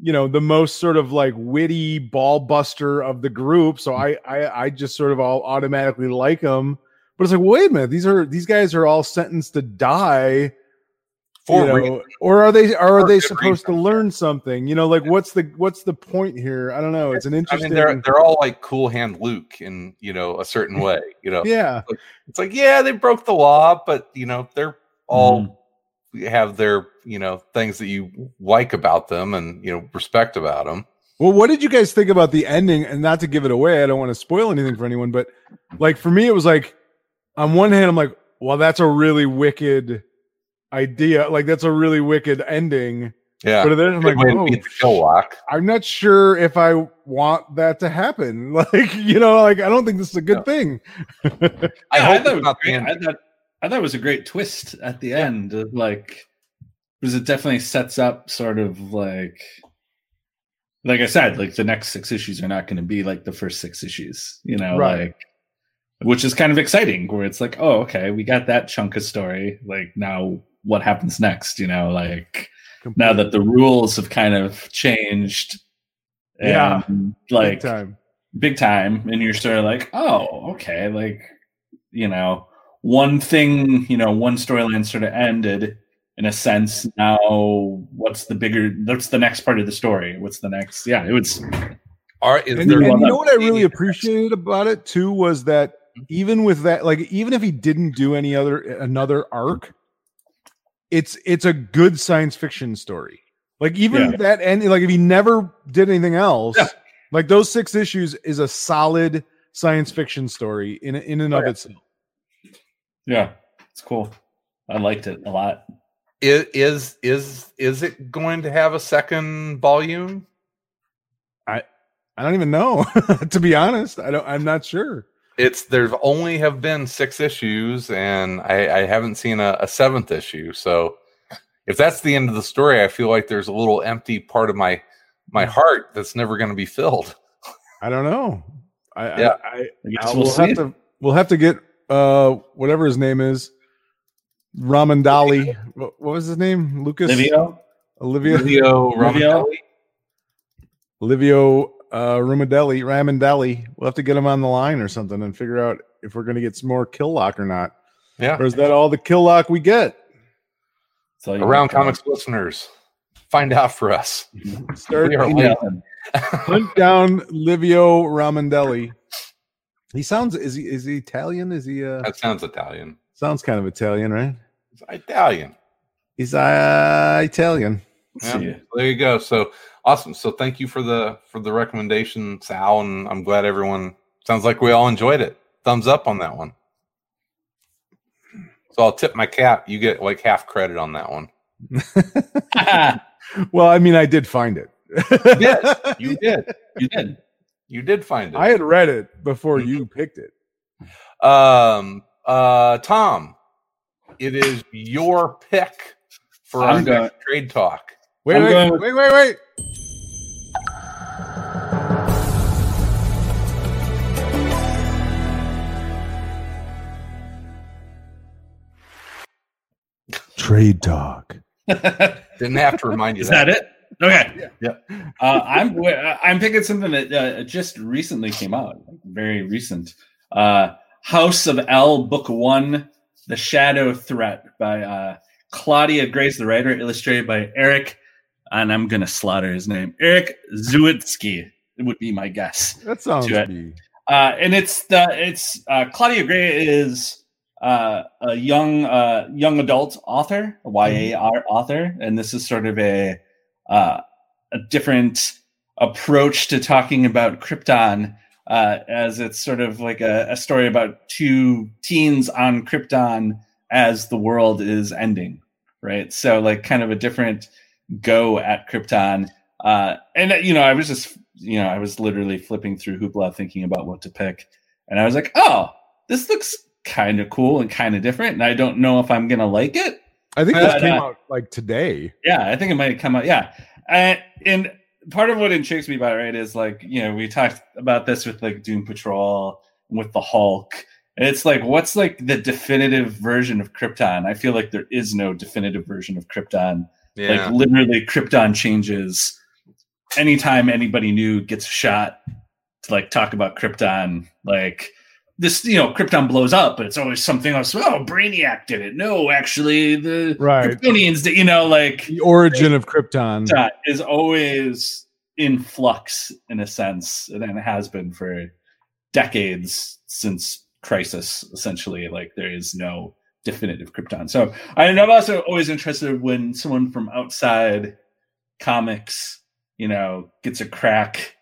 you know, the most sort of like witty ball buster of the group. So I, I, I just sort of all automatically like him, but it's like, well, wait a minute. These are, these guys are all sentenced to die for, you know, or are they, are, are they supposed reason. to learn something, you know, like yeah. what's the, what's the point here? I don't know. It's an interesting, I mean, they're, they're all like Cool Hand Luke in, you know, a certain way, you know? Yeah. It's like, yeah, they broke the law, but you know, they're all, mm. have their, you know, things that you like about them and, you know, respect about them. Well, what did you guys think about the ending? And not to give it away, I don't want to spoil anything for anyone, but like, for me, it was like, on one hand, I'm like, well, that's a really wicked idea. Like that's a really wicked ending. Yeah. But then I'm like, oh, Kill Lock. I'm not sure if I want that to happen. Like, you know, like, I don't think this is a good no. thing. I hope I thought it's not the end. I thought it was a great twist at the yeah. end. Of like, because it definitely sets up sort of like, like I said, like the next six issues are not going to be like the first six issues, you know, right. like, which is kind of exciting where it's like, oh, okay, we got that chunk of story. Like now what happens next? You know, like Completely. now that the rules have kind of changed. And yeah. Like big time. big time. And you're sort of like, oh, okay. Like, you know, one thing, you know, one storyline sort of ended in a sense. Now, what's the bigger, what's the next part of the story? What's the next? Yeah, it was. Are, is and, there and you know what I really appreciated about it too was that even with that, like, even if he didn't do any other, another arc, it's, it's a good science fiction story. Like, even yeah. that ending, like, if he never did anything else, yeah. like, those six issues is a solid science fiction story in, in and of oh, yeah. itself. Yeah, it's cool. I liked it a lot. Is is is, is it going to have a second volume? I I don't even know. To be honest, I don't. I'm not sure. It's there's only have been six issues, and I, I haven't seen a, a seventh issue. So if that's the end of the story, I feel like there's a little empty part of my my heart that's never going to be filled. I don't know. I, yeah. I, I, I guess we'll, we'll have it. to we'll have to get uh whatever his name is, Ramondali. What, what was his name? Lucas Livio. Olivia Livio Ramondali. Livio uh, Rumadelli, Ramondelli. We'll have to get him on the line or something and figure out if we're going to get some more Kill Lock or not. Yeah. Or is that all the Kill Lock we get? So Around Comics on. Listeners, find out for us. Start hunt down Livio Ramondelli. He sounds, is he, is he Italian? Is he? Uh, that sounds Italian. Sounds kind of Italian, right? It's Italian. He's uh, Italian. Yeah, yeah. There you go. So awesome. So thank you for the for the recommendation, Sal, and I'm glad everyone sounds like we all enjoyed it. Thumbs up on that one. So I'll tip my cap. You get like half credit on that one. Well, I mean, I did find it. You did. You did. You did. You did find it. I had read it before you picked it. Um uh Tom, it is your pick for I'm our going. next trade talk. Wait, I'm wait, going. wait, wait, wait. Trade talk. Didn't have to remind you. Is that, that it? Okay. Yeah. yeah. Uh, I'm I'm picking something that uh, just recently came out, very recent. Uh, House of El, Book One, The Shadow Threat by uh, Claudia Gray, the writer, illustrated by Eric. And I'm gonna slaughter his name. Eric Zawitsky would be my guess. That sounds good. Uh, and it's the it's uh, Claudia Gray is. Uh, a young uh, young adult author, a Y A mm. author, and this is sort of a uh, a different approach to talking about Krypton, uh, as it's sort of like a, a story about two teens on Krypton as the world is ending, right? So like kind of a different go at Krypton. Uh, and, you know, I was just, you know, I was literally flipping through Hoopla thinking about what to pick, and I was like, oh, this looks kind of cool and kind of different, and I don't know if I'm gonna like it. I think this uh, came out like today. Yeah, I think it might come out. Yeah, uh, and part of what intrigues me about it, right, is like, you know, we talked about this with like Doom Patrol, with the Hulk, and it's like, what's like the definitive version of Krypton? I feel like there is no definitive version of Krypton. Yeah. Like literally, Krypton changes anytime anybody new gets a shot to like talk about Krypton, like. This, you know, Krypton blows up, but it's always something else. Oh, Brainiac did it. No, actually, the right. Kryptonians did, you know, like... The origin they, of Krypton. Is always in flux, in a sense, and it has been for decades since Crisis, essentially. Like, there is no definitive Krypton. So, and I'm also always interested when someone from outside comics, you know, gets a crack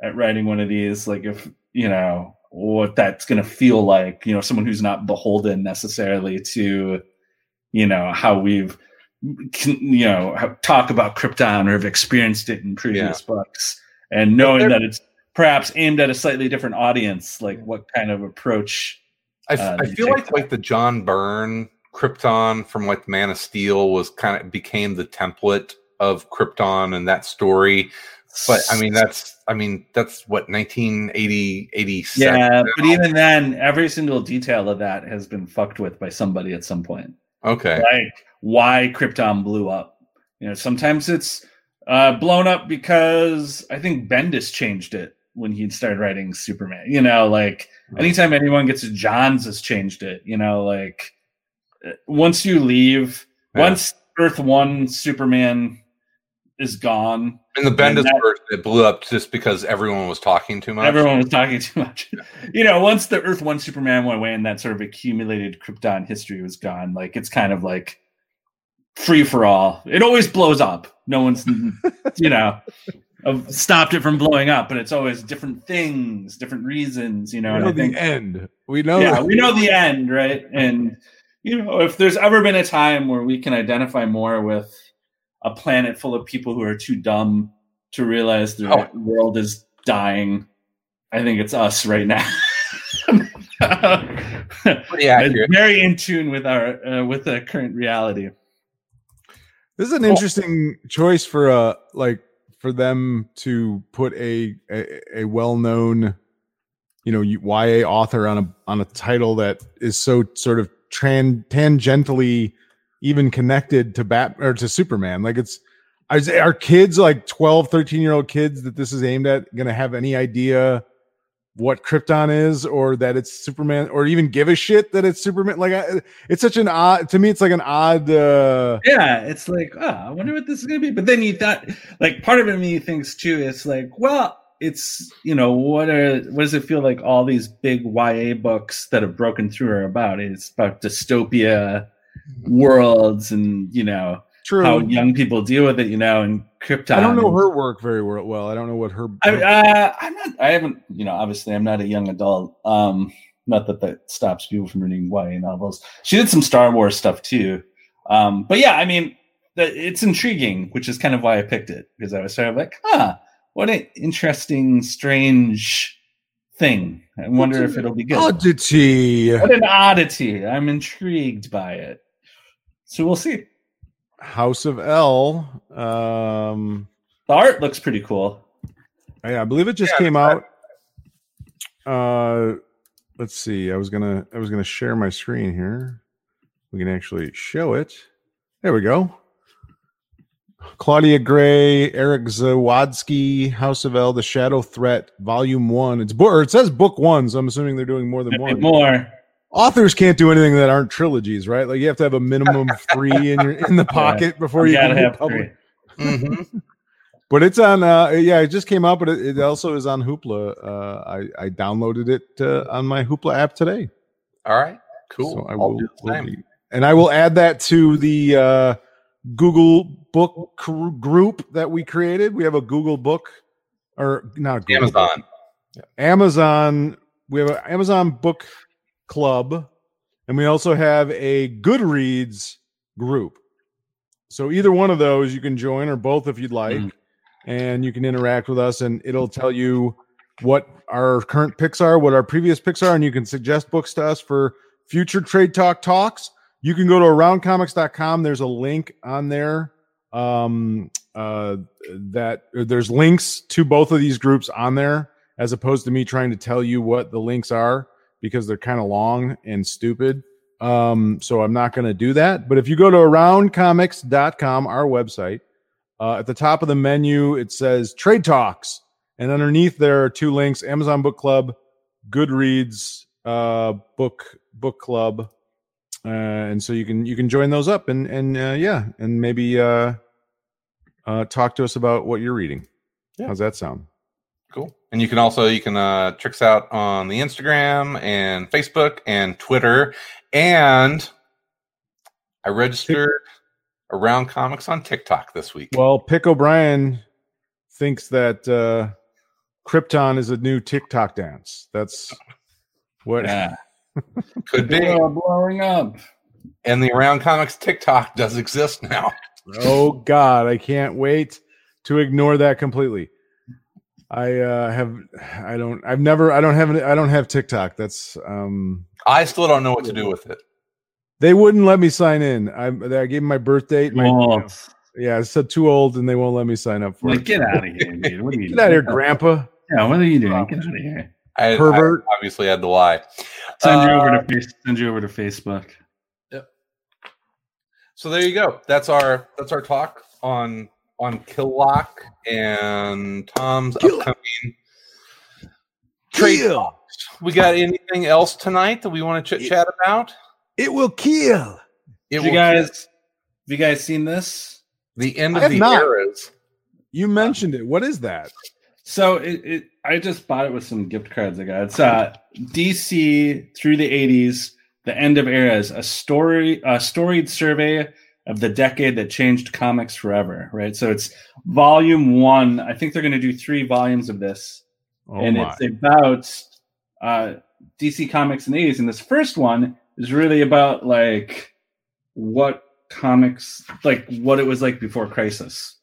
at writing one of these. Like, if, you know... what that's going to feel like, you know, someone who's not beholden necessarily to, you know, how we've, you know, have, talk about Krypton or have experienced it in previous yeah. books, and knowing that it's perhaps aimed at a slightly different audience, like what kind of approach. I, f- uh, I feel like, like the John Byrne Krypton from like Man of Steel was kind of became the template of Krypton and that story. But I mean, that's I mean, that's what nineteen eighty, eighty-seven. Yeah, but even then, every single detail of that has been fucked with by somebody at some point. Okay, like why Krypton blew up. You know, sometimes it's uh, blown up because I think Bendis changed it when he started writing Superman. You know, like anytime anyone gets to Johns has changed it. You know, like once you leave, yeah. once Earth One Superman is gone. In the Bendis verse, it blew up just because everyone was talking too much. Everyone was talking too much. Yeah. You know, once the Earth One Superman went away and that sort of accumulated Krypton history was gone, like it's kind of like free for all. It always blows up. No one's, you know, stopped it from blowing up, but it's always different things, different reasons, you know. We know and I think, the end. We know. Yeah, we know the end, right? And, you know, if there's ever been a time where we can identify more with a planet full of people who are too dumb to realize the oh. world is dying, I think it's us right now. Very in tune with our uh, with the current reality. This is an interesting oh. choice for a like for them to put a a, a well-known, you know, Y A author on a on a title that is so sort of tran- tangentially even connected to Bat or to Superman. Like, it's, are kids like twelve, thirteen year old kids that this is aimed at going to have any idea what Krypton is, or that it's Superman, or even give a shit that it's Superman? Like, I, it's such an odd, to me, it's like an odd. Uh... Yeah. It's like, oh, I wonder what this is going to be. But then you thought, like, part of it me thinks too, it's like, well, it's, you know, what are, what does it feel like all these big Y A books that have broken through are about? It's about dystopia worlds and, you know, True. how young people deal with it, you know, and Krypton. I don't know her work very well. I don't know what her. I, uh, I'm not. I haven't. You know, obviously, I'm not a young adult. Um, not that that stops people from reading Y A novels. She did some Star Wars stuff too. Um, but yeah, I mean, it's intriguing, which is kind of why I picked it, because I was sort of like, huh, what an interesting, strange thing. I wonder if it'll be good. Oddity. What an oddity. I'm intrigued by it. So we'll see. House of El. Um, the art looks pretty cool. Yeah, I believe it just yeah, came out. Uh, let's see. I was gonna. I was gonna share my screen here. We can actually show it. There we go. Claudia Gray, Eric Zawodzki, House of El, The Shadow Threat, Volume One. It's book. Or it says Book One, so I'm assuming they're doing more than That'd one. More. Authors can't do anything that aren't trilogies, right? Like, you have to have a minimum of three in your in the pocket yeah, before you, you can have public. Mm-hmm. But it's on. Uh, yeah, it just came out, but it, it also is on Hoopla. Uh, I I downloaded it uh, on my Hoopla app today. All right, cool. So I I'll will, do the same. Will be, and I will add that to the uh, Google Book cr- group that we created. We have a Google Book, or not Google, Amazon. Book. Amazon. We have an Amazon Book Club, and we also have a Goodreads group. So either one of those you can join, or both if you'd like, mm. and you can interact with us, and it'll tell you what our current picks are, what our previous picks are, and you can suggest books to us for future Trade Talk talks. You can go to around comics dot com. There's a link on there um, uh, that there's links to both of these groups on there, as opposed to me trying to tell you what the links are, because they're kind of long and stupid. Um, so I'm not going to do that. But if you go to around comics dot com, our website, uh, at the top of the menu, it says Trade Talks. And underneath there are two links, Amazon Book Club, Goodreads uh, Book Book Club. Uh, and so you can you can join those up and, and uh, yeah, and maybe uh, uh, talk to us about what you're reading. Yeah. How's that sound? Cool. And you can also, you can uh, check us out on the Instagram and Facebook and Twitter. And I registered Pick. Around Comics on TikTok this week. Well, Pick O'Brien thinks that uh, Krypton is a new TikTok dance. That's what yeah. could be. They are blowing up. And the Around Comics TikTok does exist now. Oh, God. I can't wait to ignore that completely. I uh, have, I don't, I've never, I don't have, I don't have TikTok. That's, um, I still don't know what to do with it. They wouldn't let me sign in. I, I gave them my birth date. My, oh. you know, yeah, I said too old, and they won't let me sign up for like, it. Get out of here, dude. What are you get doing? Out of here, Grandpa. Yeah, what are you doing? Get out of here, I, pervert. I obviously had to lie. Send you uh, over to face, send you over to Facebook. Yep. So there you go. That's our that's our talk on. on Kill Lock and Tom's Kill. upcoming trade talks. We got anything else tonight that we want to chit chat about? It will kill. It will you guys, kill. Have you guys seen this? The end of the not. eras. You mentioned it. What is that? So it, it, I just bought it with some gift cards I got. It's uh, D C through the eighties, the end of eras, a story, a storied survey of the decade that changed comics forever, right? So it's volume one. I think they're going to do three volumes of this. Oh and my. It's about uh, D C Comics in the eighties. And this first one is really about, like, what comics, like, what it was like before Crisis.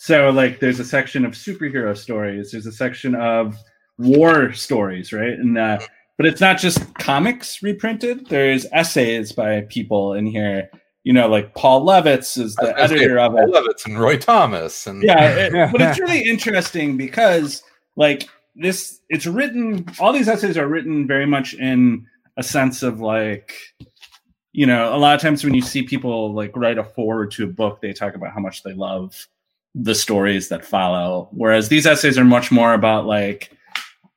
So, like, there's a section of superhero stories. There's a section of war stories, right? And uh, but it's not just comics reprinted. There's essays by people in here. you know, like Paul Levitz is the editor of it. Paul Levitz and Roy Thomas. And yeah, it, but it's really interesting because like this, it's written, all these essays are written very much in a sense of like, you know, a lot of times when you see people like write a foreword to a book, they talk about how much they love the stories that follow. Whereas these essays are much more about like,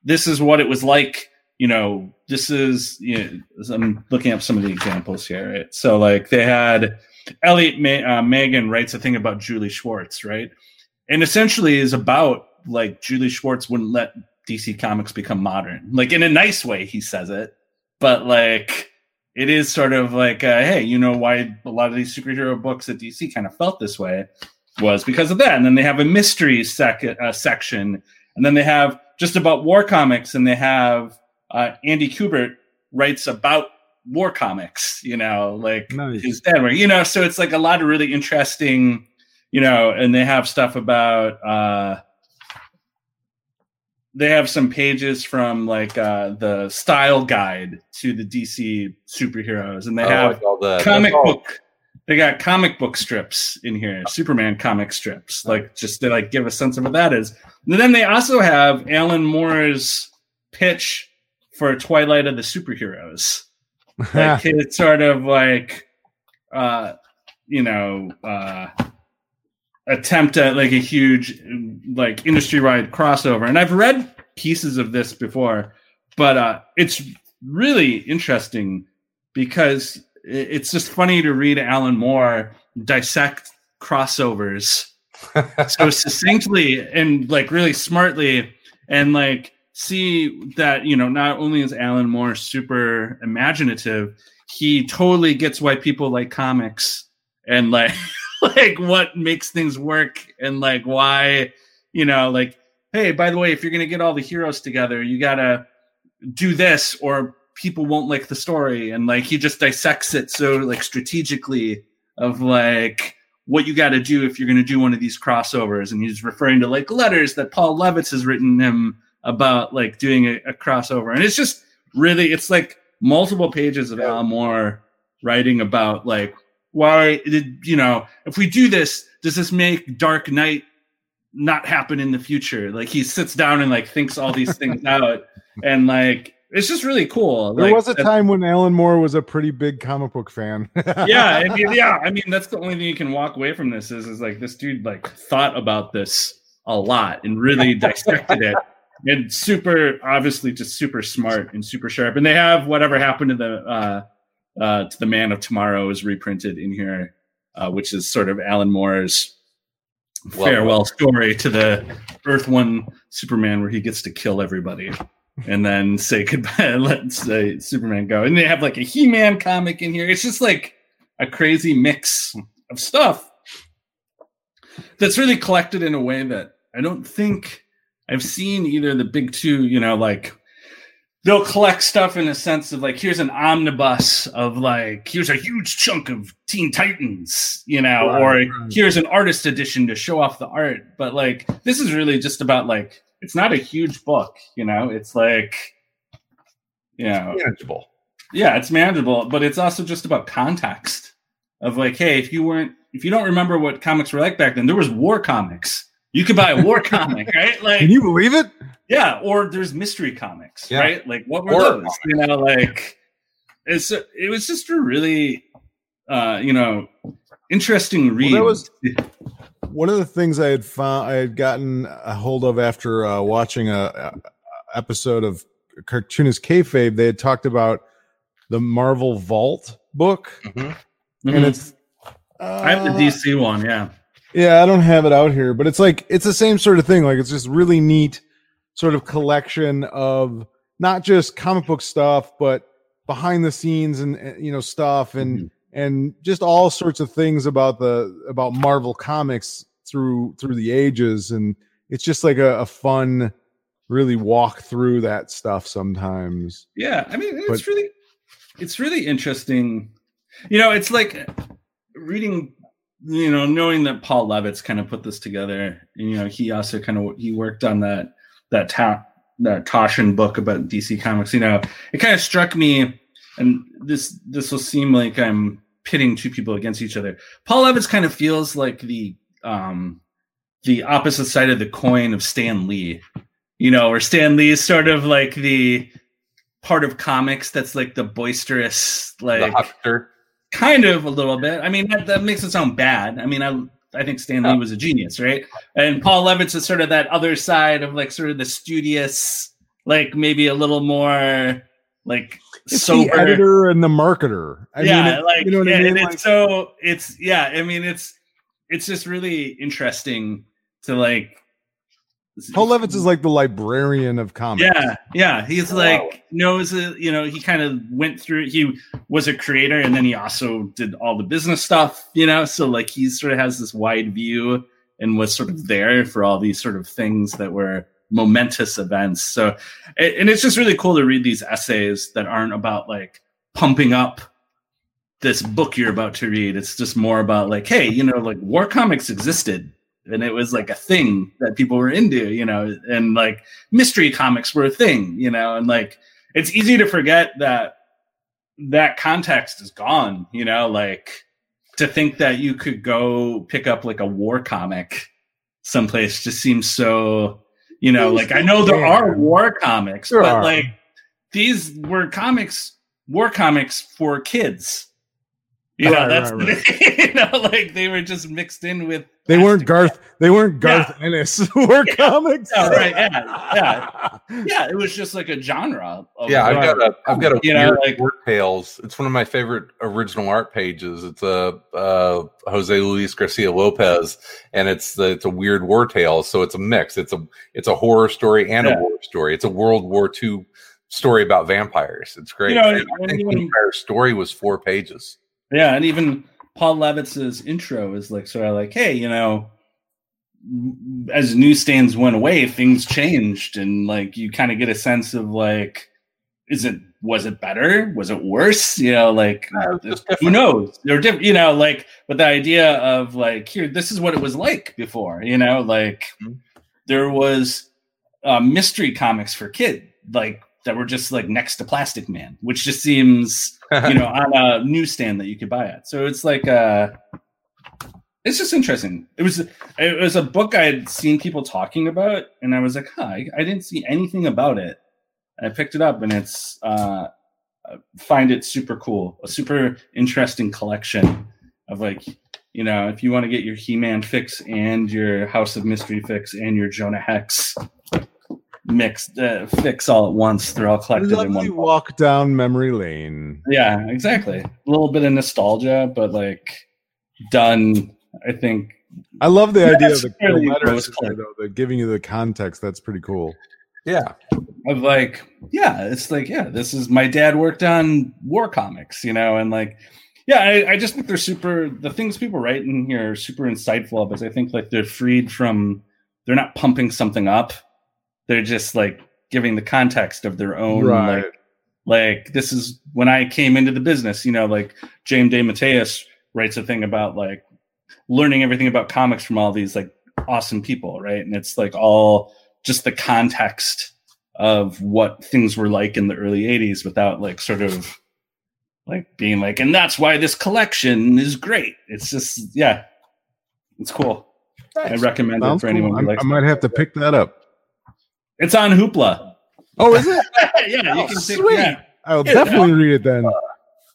this is what it was like, you know, this is, you know, I'm looking up some of the examples here. Right? So like they had Elliot May, uh, Megan writes a thing about Julie Schwartz, right? And essentially is about like Julie Schwartz wouldn't let D C Comics become modern. Like in a nice way, he says it, but like, it is sort of like, uh, hey, you know why a lot of these superhero books at D C kind of felt this way was because of that. And then they have a mystery sec- uh, section. And then they have just about war comics. And they have uh, Andy Kubert writes about war comics, you know, like nice. His dad, you know, so it's like a lot of really interesting, you know, and they have stuff about, uh, they have some pages from like uh, the style guide to the D C superheroes, and they oh, have like all the, comic all... book. They got comic book strips in here, Superman comic strips, like just to like give a sense of what that is. And then they also have Alan Moore's pitch for Twilight of the Superheroes, like it's sort of like, uh, you know. Uh, attempt at like a huge like industry-wide crossover, and I've read pieces of this before, but uh it's really interesting because it's just funny to read Alan Moore dissect crossovers so succinctly and like really smartly, and like see that, you know, not only is Alan Moore super imaginative, he totally gets why people like comics and like like what makes things work, and like why, you know, like, hey, by the way, if you're going to get all the heroes together, you got to do this or people won't like the story. And like, he just dissects it. So like strategically of like what you got to do if you're going to do one of these crossovers. And he's referring to like letters that Paul Levitz has written him about like doing a, a crossover. And it's just really, it's like multiple pages of Alan Moore writing about like, why did, you know, if we do this, does this make Dark Knight not happen in the future? Like he sits down and like thinks all these things out, and like it's just really cool. There like, was a time when Alan Moore was a pretty big comic book fan. yeah, I mean, yeah. I mean, that's the only thing you can walk away from this is is like this dude like thought about this a lot and really dissected it, and super obviously just super smart and super sharp. And they have Whatever Happened to the. uh Uh, to the Man of Tomorrow is reprinted in here, uh, which is sort of Alan Moore's well, farewell well. story to the Earth One Superman, where he gets to kill everybody and then say goodbye, let say Superman go. And they have like a He-Man comic in here. It's just like a crazy mix of stuff that's really collected in a way that I don't think I've seen either the big two, you know, like. They'll collect stuff in a sense of like, here's an omnibus of like, here's a huge chunk of Teen Titans, you know, wow. or here's an artist edition to show off the art. But like, this is really just about like, it's not a huge book, you know, it's like, you know, it's manageable. Yeah, it's manageable, but it's also just about context of like, hey, if you weren't, if you don't remember what comics were like back then, there was war comics. You could buy a war comic, right? Like, can you believe it? Yeah, or there's mystery comics, yeah. right? Like, what were war those? Comics. You know, like, it's a, it was just a really, uh, you know, interesting read. Well, that was one of the things I had found, I had gotten a hold of after uh, watching a, a episode of Cartoonist Kayfabe. They had talked about the Marvel Vault book, mm-hmm. and mm-hmm. it's uh, I have the D C one, yeah. Yeah, I don't have it out here, but it's like it's the same sort of thing. Like it's just really neat sort of collection of not just comic book stuff, but behind the scenes and, you know, stuff and mm-hmm. and just all sorts of things about the about Marvel comics through through the ages, and it's just like a, a fun really walk through that stuff sometimes. Yeah, I mean, it's but, really it's really interesting. You know, it's like reading you know, knowing that Paul Levitz kind of put this together, and, you know, he also kind of, he worked on that, that, ta- that Toshin book about D C Comics, you know, it kind of struck me, and this, this will seem like I'm pitting two people against each other. Paul Levitz kind of feels like the um, the opposite side of the coin of Stan Lee, you know, where Stan Lee is sort of like the part of comics that's like the boisterous, like the kind of a little bit. I mean, that, that makes it sound bad. I mean, I I think Stan Lee was a genius, right? And Paul Levitz is sort of that other side of like sort of the studious, like maybe a little more like it's sober. The editor and the marketer. I yeah, mean, it, like you know what yeah, I mean. It's like, so it's yeah. I mean, it's it's just really interesting to like. Paul Levitz is like the librarian of comics. Yeah, yeah. He's wow. like knows a, you know, he kind of went through. He was a creator, and then he also did all the business stuff. You know, so like he sort of has this wide view and was sort of there for all these sort of things that were momentous events. So, and it's just really cool to read these essays that aren't about like pumping up this book you're about to read. It's just more about like, hey, you know, like war comics existed. And it was like a thing that people were into, you know, and like mystery comics were a thing, you know, and like it's easy to forget that that context is gone, you know, like to think that you could go pick up like a war comic someplace just seems so, you know, like I know there are war comics, there but are. Like these were comics, war comics for kids. You know, right, that's right, right. You know, like they were just mixed in with. They weren't Garth. They weren't Garth yeah. Ennis. War yeah. comics. No, right? Yeah, yeah, yeah. It was just like a genre. Of yeah, I've got a, I've got a, you know, like War Tales. It's one of my favorite original art pages. It's a uh, Jose Luis Garcia Lopez, and it's the, it's a weird War Tales. So it's a mix. It's a it's a horror story and yeah. a war story. It's a World War Two story about vampires. It's great. You know, and I think the entire story was four pages. Yeah, and even Paul Levitz's intro is like sort of like, hey, you know, as newsstands went away, things changed, and like you kind of get a sense of like, is it was it better? Was it worse? You know, like no, who knows? They're different, you know, like but the idea of like here, this is what it was like before, you know, like mm-hmm. there was uh, mystery comics for kids, like that were just like next to Plastic Man, which just seems. You know, on a newsstand that you could buy at. So it's like, uh, it's just interesting. It was, it was a book I had seen people talking about, and I was like, huh, I, I didn't see anything about it. And I picked it up, and it's, uh, I find it super cool, a super interesting collection of like, you know, if you want to get your He-Man fix and your House of Mystery fix and your Jonah Hex. Mixed uh, fix all at once. They're all collected lovely in one walk part. Down memory lane. Yeah, exactly. A little bit of nostalgia, but like done. I think I love the yeah, idea of the, the though, the giving you the context. That's pretty cool. Yeah, of like yeah, it's like yeah, this is my dad worked on war comics, you know, and like yeah, I, I just think they're super. The things people write in here are super insightful, because I think like they're freed from. They're not pumping something up. They're just like giving the context of their own, right. like, like this is when I came into the business, you know, like James De Mateus writes a thing about like learning everything about comics from all these like awesome people. Right. And it's like all just the context of what things were like in the early eighties without like sort of like being like, and that's why this collection is great. It's just, yeah, it's cool. Nice. I recommend Sounds it for anyone cool. who likes I might it. Have to pick that up. It's on Hoopla. Oh, is it? yeah, oh, you can sweet. Take, yeah. I'll yeah, definitely no. read it then.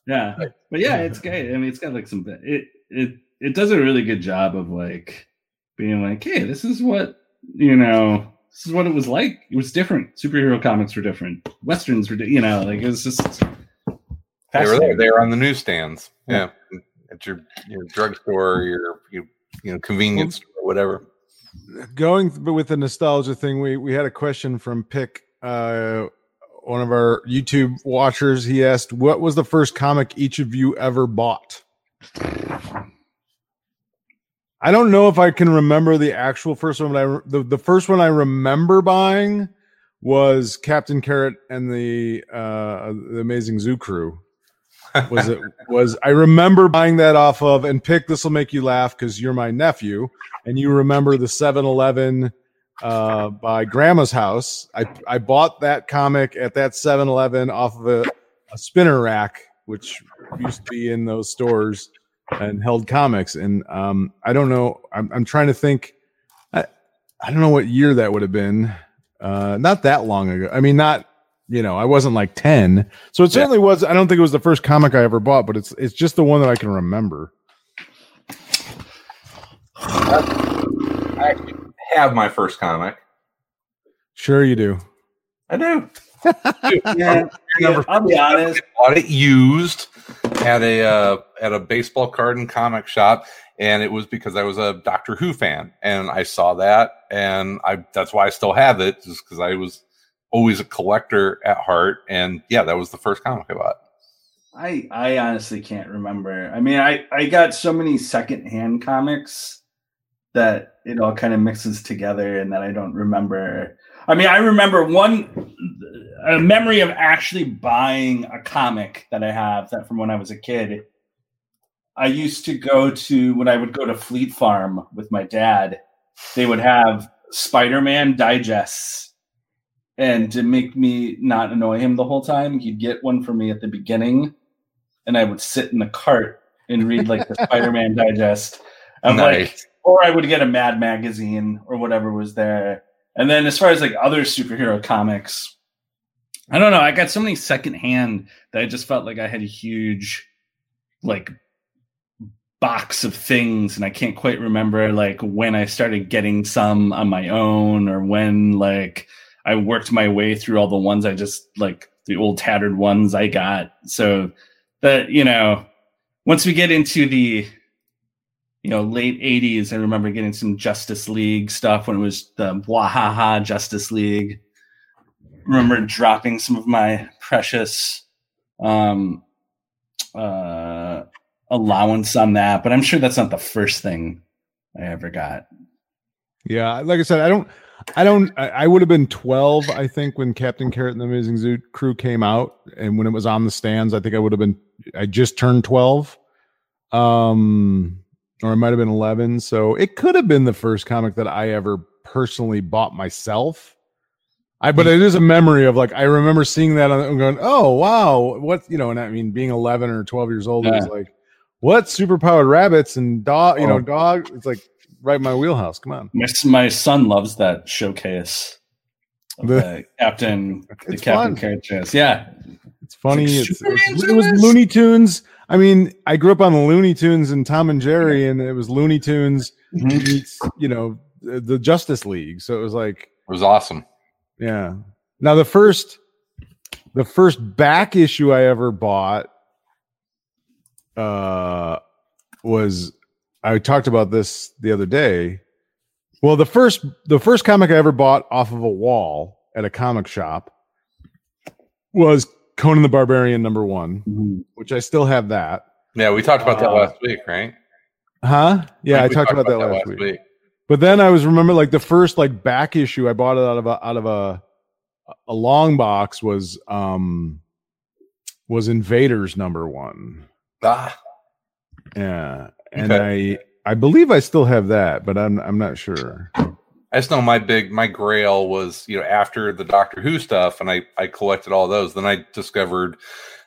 Yeah, but yeah, it's great. I mean, it's got like some. It it it does a really good job of like being like, hey, this is what you know. This is what it was like. It was different. Superhero comics were different. Westerns were, you know, like it was just. They were there. They were on the newsstands. Yeah, yeah. At your your drugstore, your you you know convenience store, whatever. Going th- but with the nostalgia thing, we, we had a question from Pick, uh, one of our YouTube watchers. He asked, what was the first comic each of you ever bought? I don't know if I can remember the actual first one, but I re- the, the first one I remember buying was Captain Carrot and the uh, the Amazing Zoo Crew. Was it was I remember buying that off of and Pick, this will make you laugh because you're my nephew and you remember the seven eleven uh by Grandma's house. I I bought that comic at that seven eleven off of a, a spinner rack, which used to be in those stores and held comics. And um, I don't know. I'm, I'm trying to think. I, I don't know what year that would have been. Uh, not that long ago. I mean, not, you know, I wasn't like ten. So it certainly yeah. was. I don't think it was the first comic I ever bought, but it's it's just the one that I can remember. I have my first comic. Sure you do. I do. Dude, yeah, yeah, I'll be honest. I bought it used at a uh, at a baseball card and comic shop, and it was because I was a Doctor Who fan, and I saw that, and I that's why I still have it, just because I was always a collector at heart. And yeah, that was the first comic I bought. I I honestly can't remember. I mean, I I got so many secondhand comics that it all kind of mixes together, and that I don't remember. I mean, I remember one a memory of actually buying a comic that I have that from when I was a kid. I used to go to, when I would go to Fleet Farm with my dad, they would have Spider-Man digests. And to make me not annoy him the whole time, he'd get one for me at the beginning, and I would sit in the cart and read like the Spider-Man digest. I'm nice. like, or I would get a Mad magazine or whatever was there. And then as far as like other superhero comics, I don't know. I got so many secondhand that I just felt like I had a huge like box of things, and I can't quite remember like when I started getting some on my own, or when like I worked my way through all the ones I just like the old tattered ones I got. So that, you know, once we get into the, you know, late eighties, I remember getting some Justice League stuff when it was the Wahaha Justice League. I remember dropping some of my precious um, uh, allowance on that, but I'm sure that's not the first thing I ever got. Yeah, like I said, I don't, I don't, I would have been twelve, I think, when Captain Carrot and the Amazing Zoo Crew came out, and when it was on the stands, I think I would have been, I just turned twelve. Um. Or it might have been eleven. So it could have been the first comic that I ever personally bought myself. I, but it is a memory of like, I remember seeing that and going, oh, wow. What, you know, and I mean, being eleven or twelve years old, yeah. It was like, what superpowered rabbits and dog, you oh. know, dog. It's like right in my wheelhouse. Come on. My, my son loves that showcase. Of the, the Captain, the Captain Carrot chest. Yeah. It's funny. It's like, it's, it was Looney Tunes. I mean, I grew up on the Looney Tunes and Tom and Jerry, and it was Looney Tunes, meets, you know, the Justice League. So it was like, it was awesome. Yeah. Now the first, the first back issue I ever bought, uh, was, I talked about this the other day. Well, the first, the first comic I ever bought off of a wall at a comic shop was Conan the Barbarian number one, mm-hmm. which I still have that. Yeah, we talked about that uh, last week, right? Huh? Yeah, I, I talked, talked about, about that, that last week. week. But then I was remember like the first like back issue I bought it out of a out of a a long box was um was Invaders number one. Ah. Yeah. And okay. I I believe I still have that, but I'm I'm not sure. I just know my big, my grail was, you know, after the Doctor Who stuff, and I, I collected all those. Then I discovered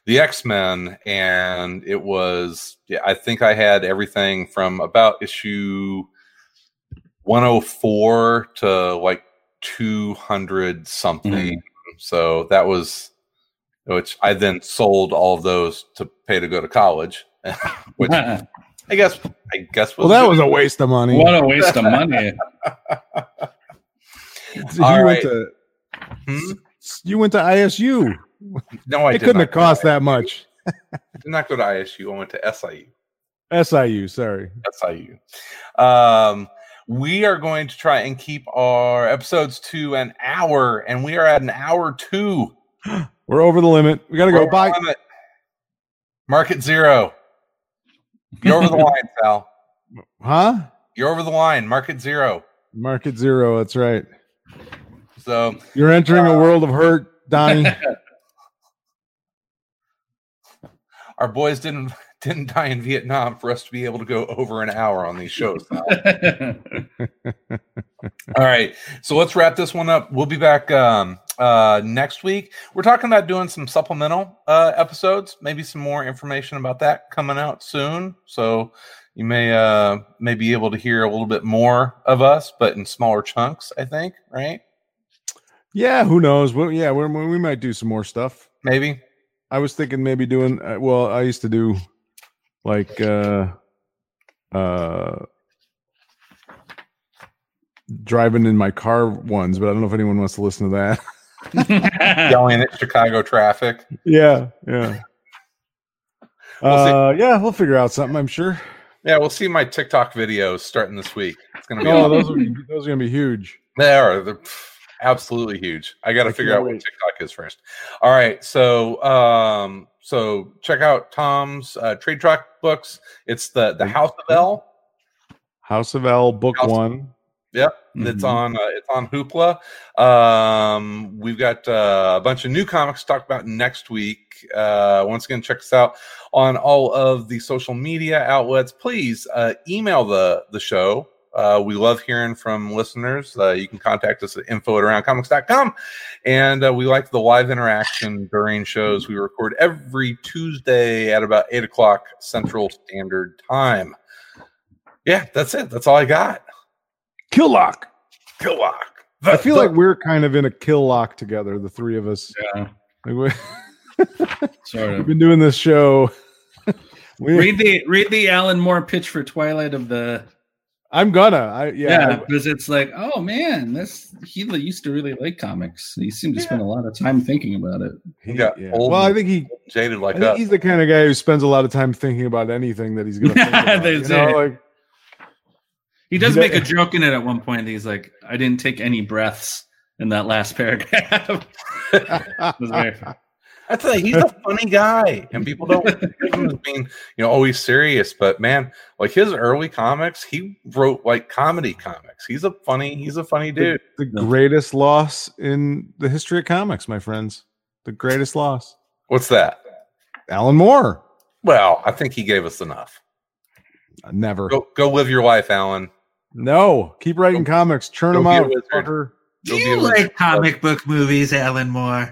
the X-Men, and it was, yeah, I think I had everything from about issue one oh four to like two hundred something. Mm-hmm. So that was, which I then sold all of those to pay to go to college, which I guess, I guess. Well, that was a waste of money. What a waste of money. So All you, right. went to, hmm? you went to I S U. No, I it did couldn't not have cost that much. I did not go to I S U. I went to S I U. S I U, sorry. S I U. Um, we are going to try and keep our episodes to an hour, and we are at an hour two. We're over the limit. We got to go. Bye. Mark at zero. You're over the line, Sal. Huh? You're over the line. Mark at zero. Market zero. That's right. So you're entering uh, a world of hurt, Donnie. our boys didn't didn't die in Vietnam for us to be able to go over an hour on these shows. All right, so let's wrap this one up. We'll be back um, uh, next week. We're talking about doing some supplemental uh, episodes, maybe some more information about that coming out soon. So you may uh, may be able to hear a little bit more of us, but in smaller chunks, I think, right? Yeah, who knows? Well, yeah, we're, we might do some more stuff. Maybe. I was thinking maybe doing, uh, well, I used to do like uh, uh, driving in my car ones, but I don't know if anyone wants to listen to that. Yelling at Chicago traffic. Yeah, yeah. we'll uh, yeah, we'll figure out something, I'm sure. Yeah, we'll see my TikTok videos starting this week. It's gonna be oh, those are those are gonna be huge. They are. They're, absolutely huge. I got to figure out what TikTok is first. All right. So, um, so check out Tom's uh, trade track books. It's the, the House of El. House of El, book House one. Of, yep. Mm-hmm. It's on, uh, it's on Hoopla. Um, we've got uh, a bunch of new comics to talk about next week. Uh, once again, check us out on all of the social media outlets. Please uh, email the, the show. Uh, we love hearing from listeners. Uh, you can contact us at info at around comics dot com. And uh, we like the live interaction during shows. We record every Tuesday at about eight o'clock Central Standard Time. Yeah, that's it. That's all I got. Kill Lock. Kill Lock. The, I feel the, like we're kind of in a Kill Lock together, the three of us. Yeah. Like Sorry. We've been doing this show. read the read the Alan Moore pitch for Twilight of the... I'm gonna, I, yeah, because yeah, it's like, oh man, this he used to really like comics. He seemed to yeah. spend a lot of time thinking about it. He got yeah. old well, I think he jaded like that. He's the kind of guy who spends a lot of time thinking about anything that he's gonna. Think about, you know, like, he does he make does, a joke in it at one point. He's like, "I didn't take any breaths in that last paragraph." That's like, he's a funny guy, and people don't think him as being, you know, always serious. But man, like his early comics, he wrote like comedy comics. He's a funny, he's a funny dude. The, the greatest loss in the history of comics, my friends. The greatest loss. What's that? Alan Moore. Well, I think he gave us enough. Never. Go, go live your life, Alan. No, keep writing go, comics. Churn them out, fucker. Do you like comic book movies, Alan Moore?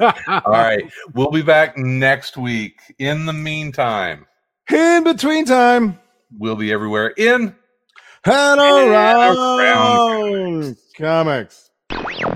All right. We'll be back next week. In the meantime. In between time. We'll be everywhere in and around, around comics. comics.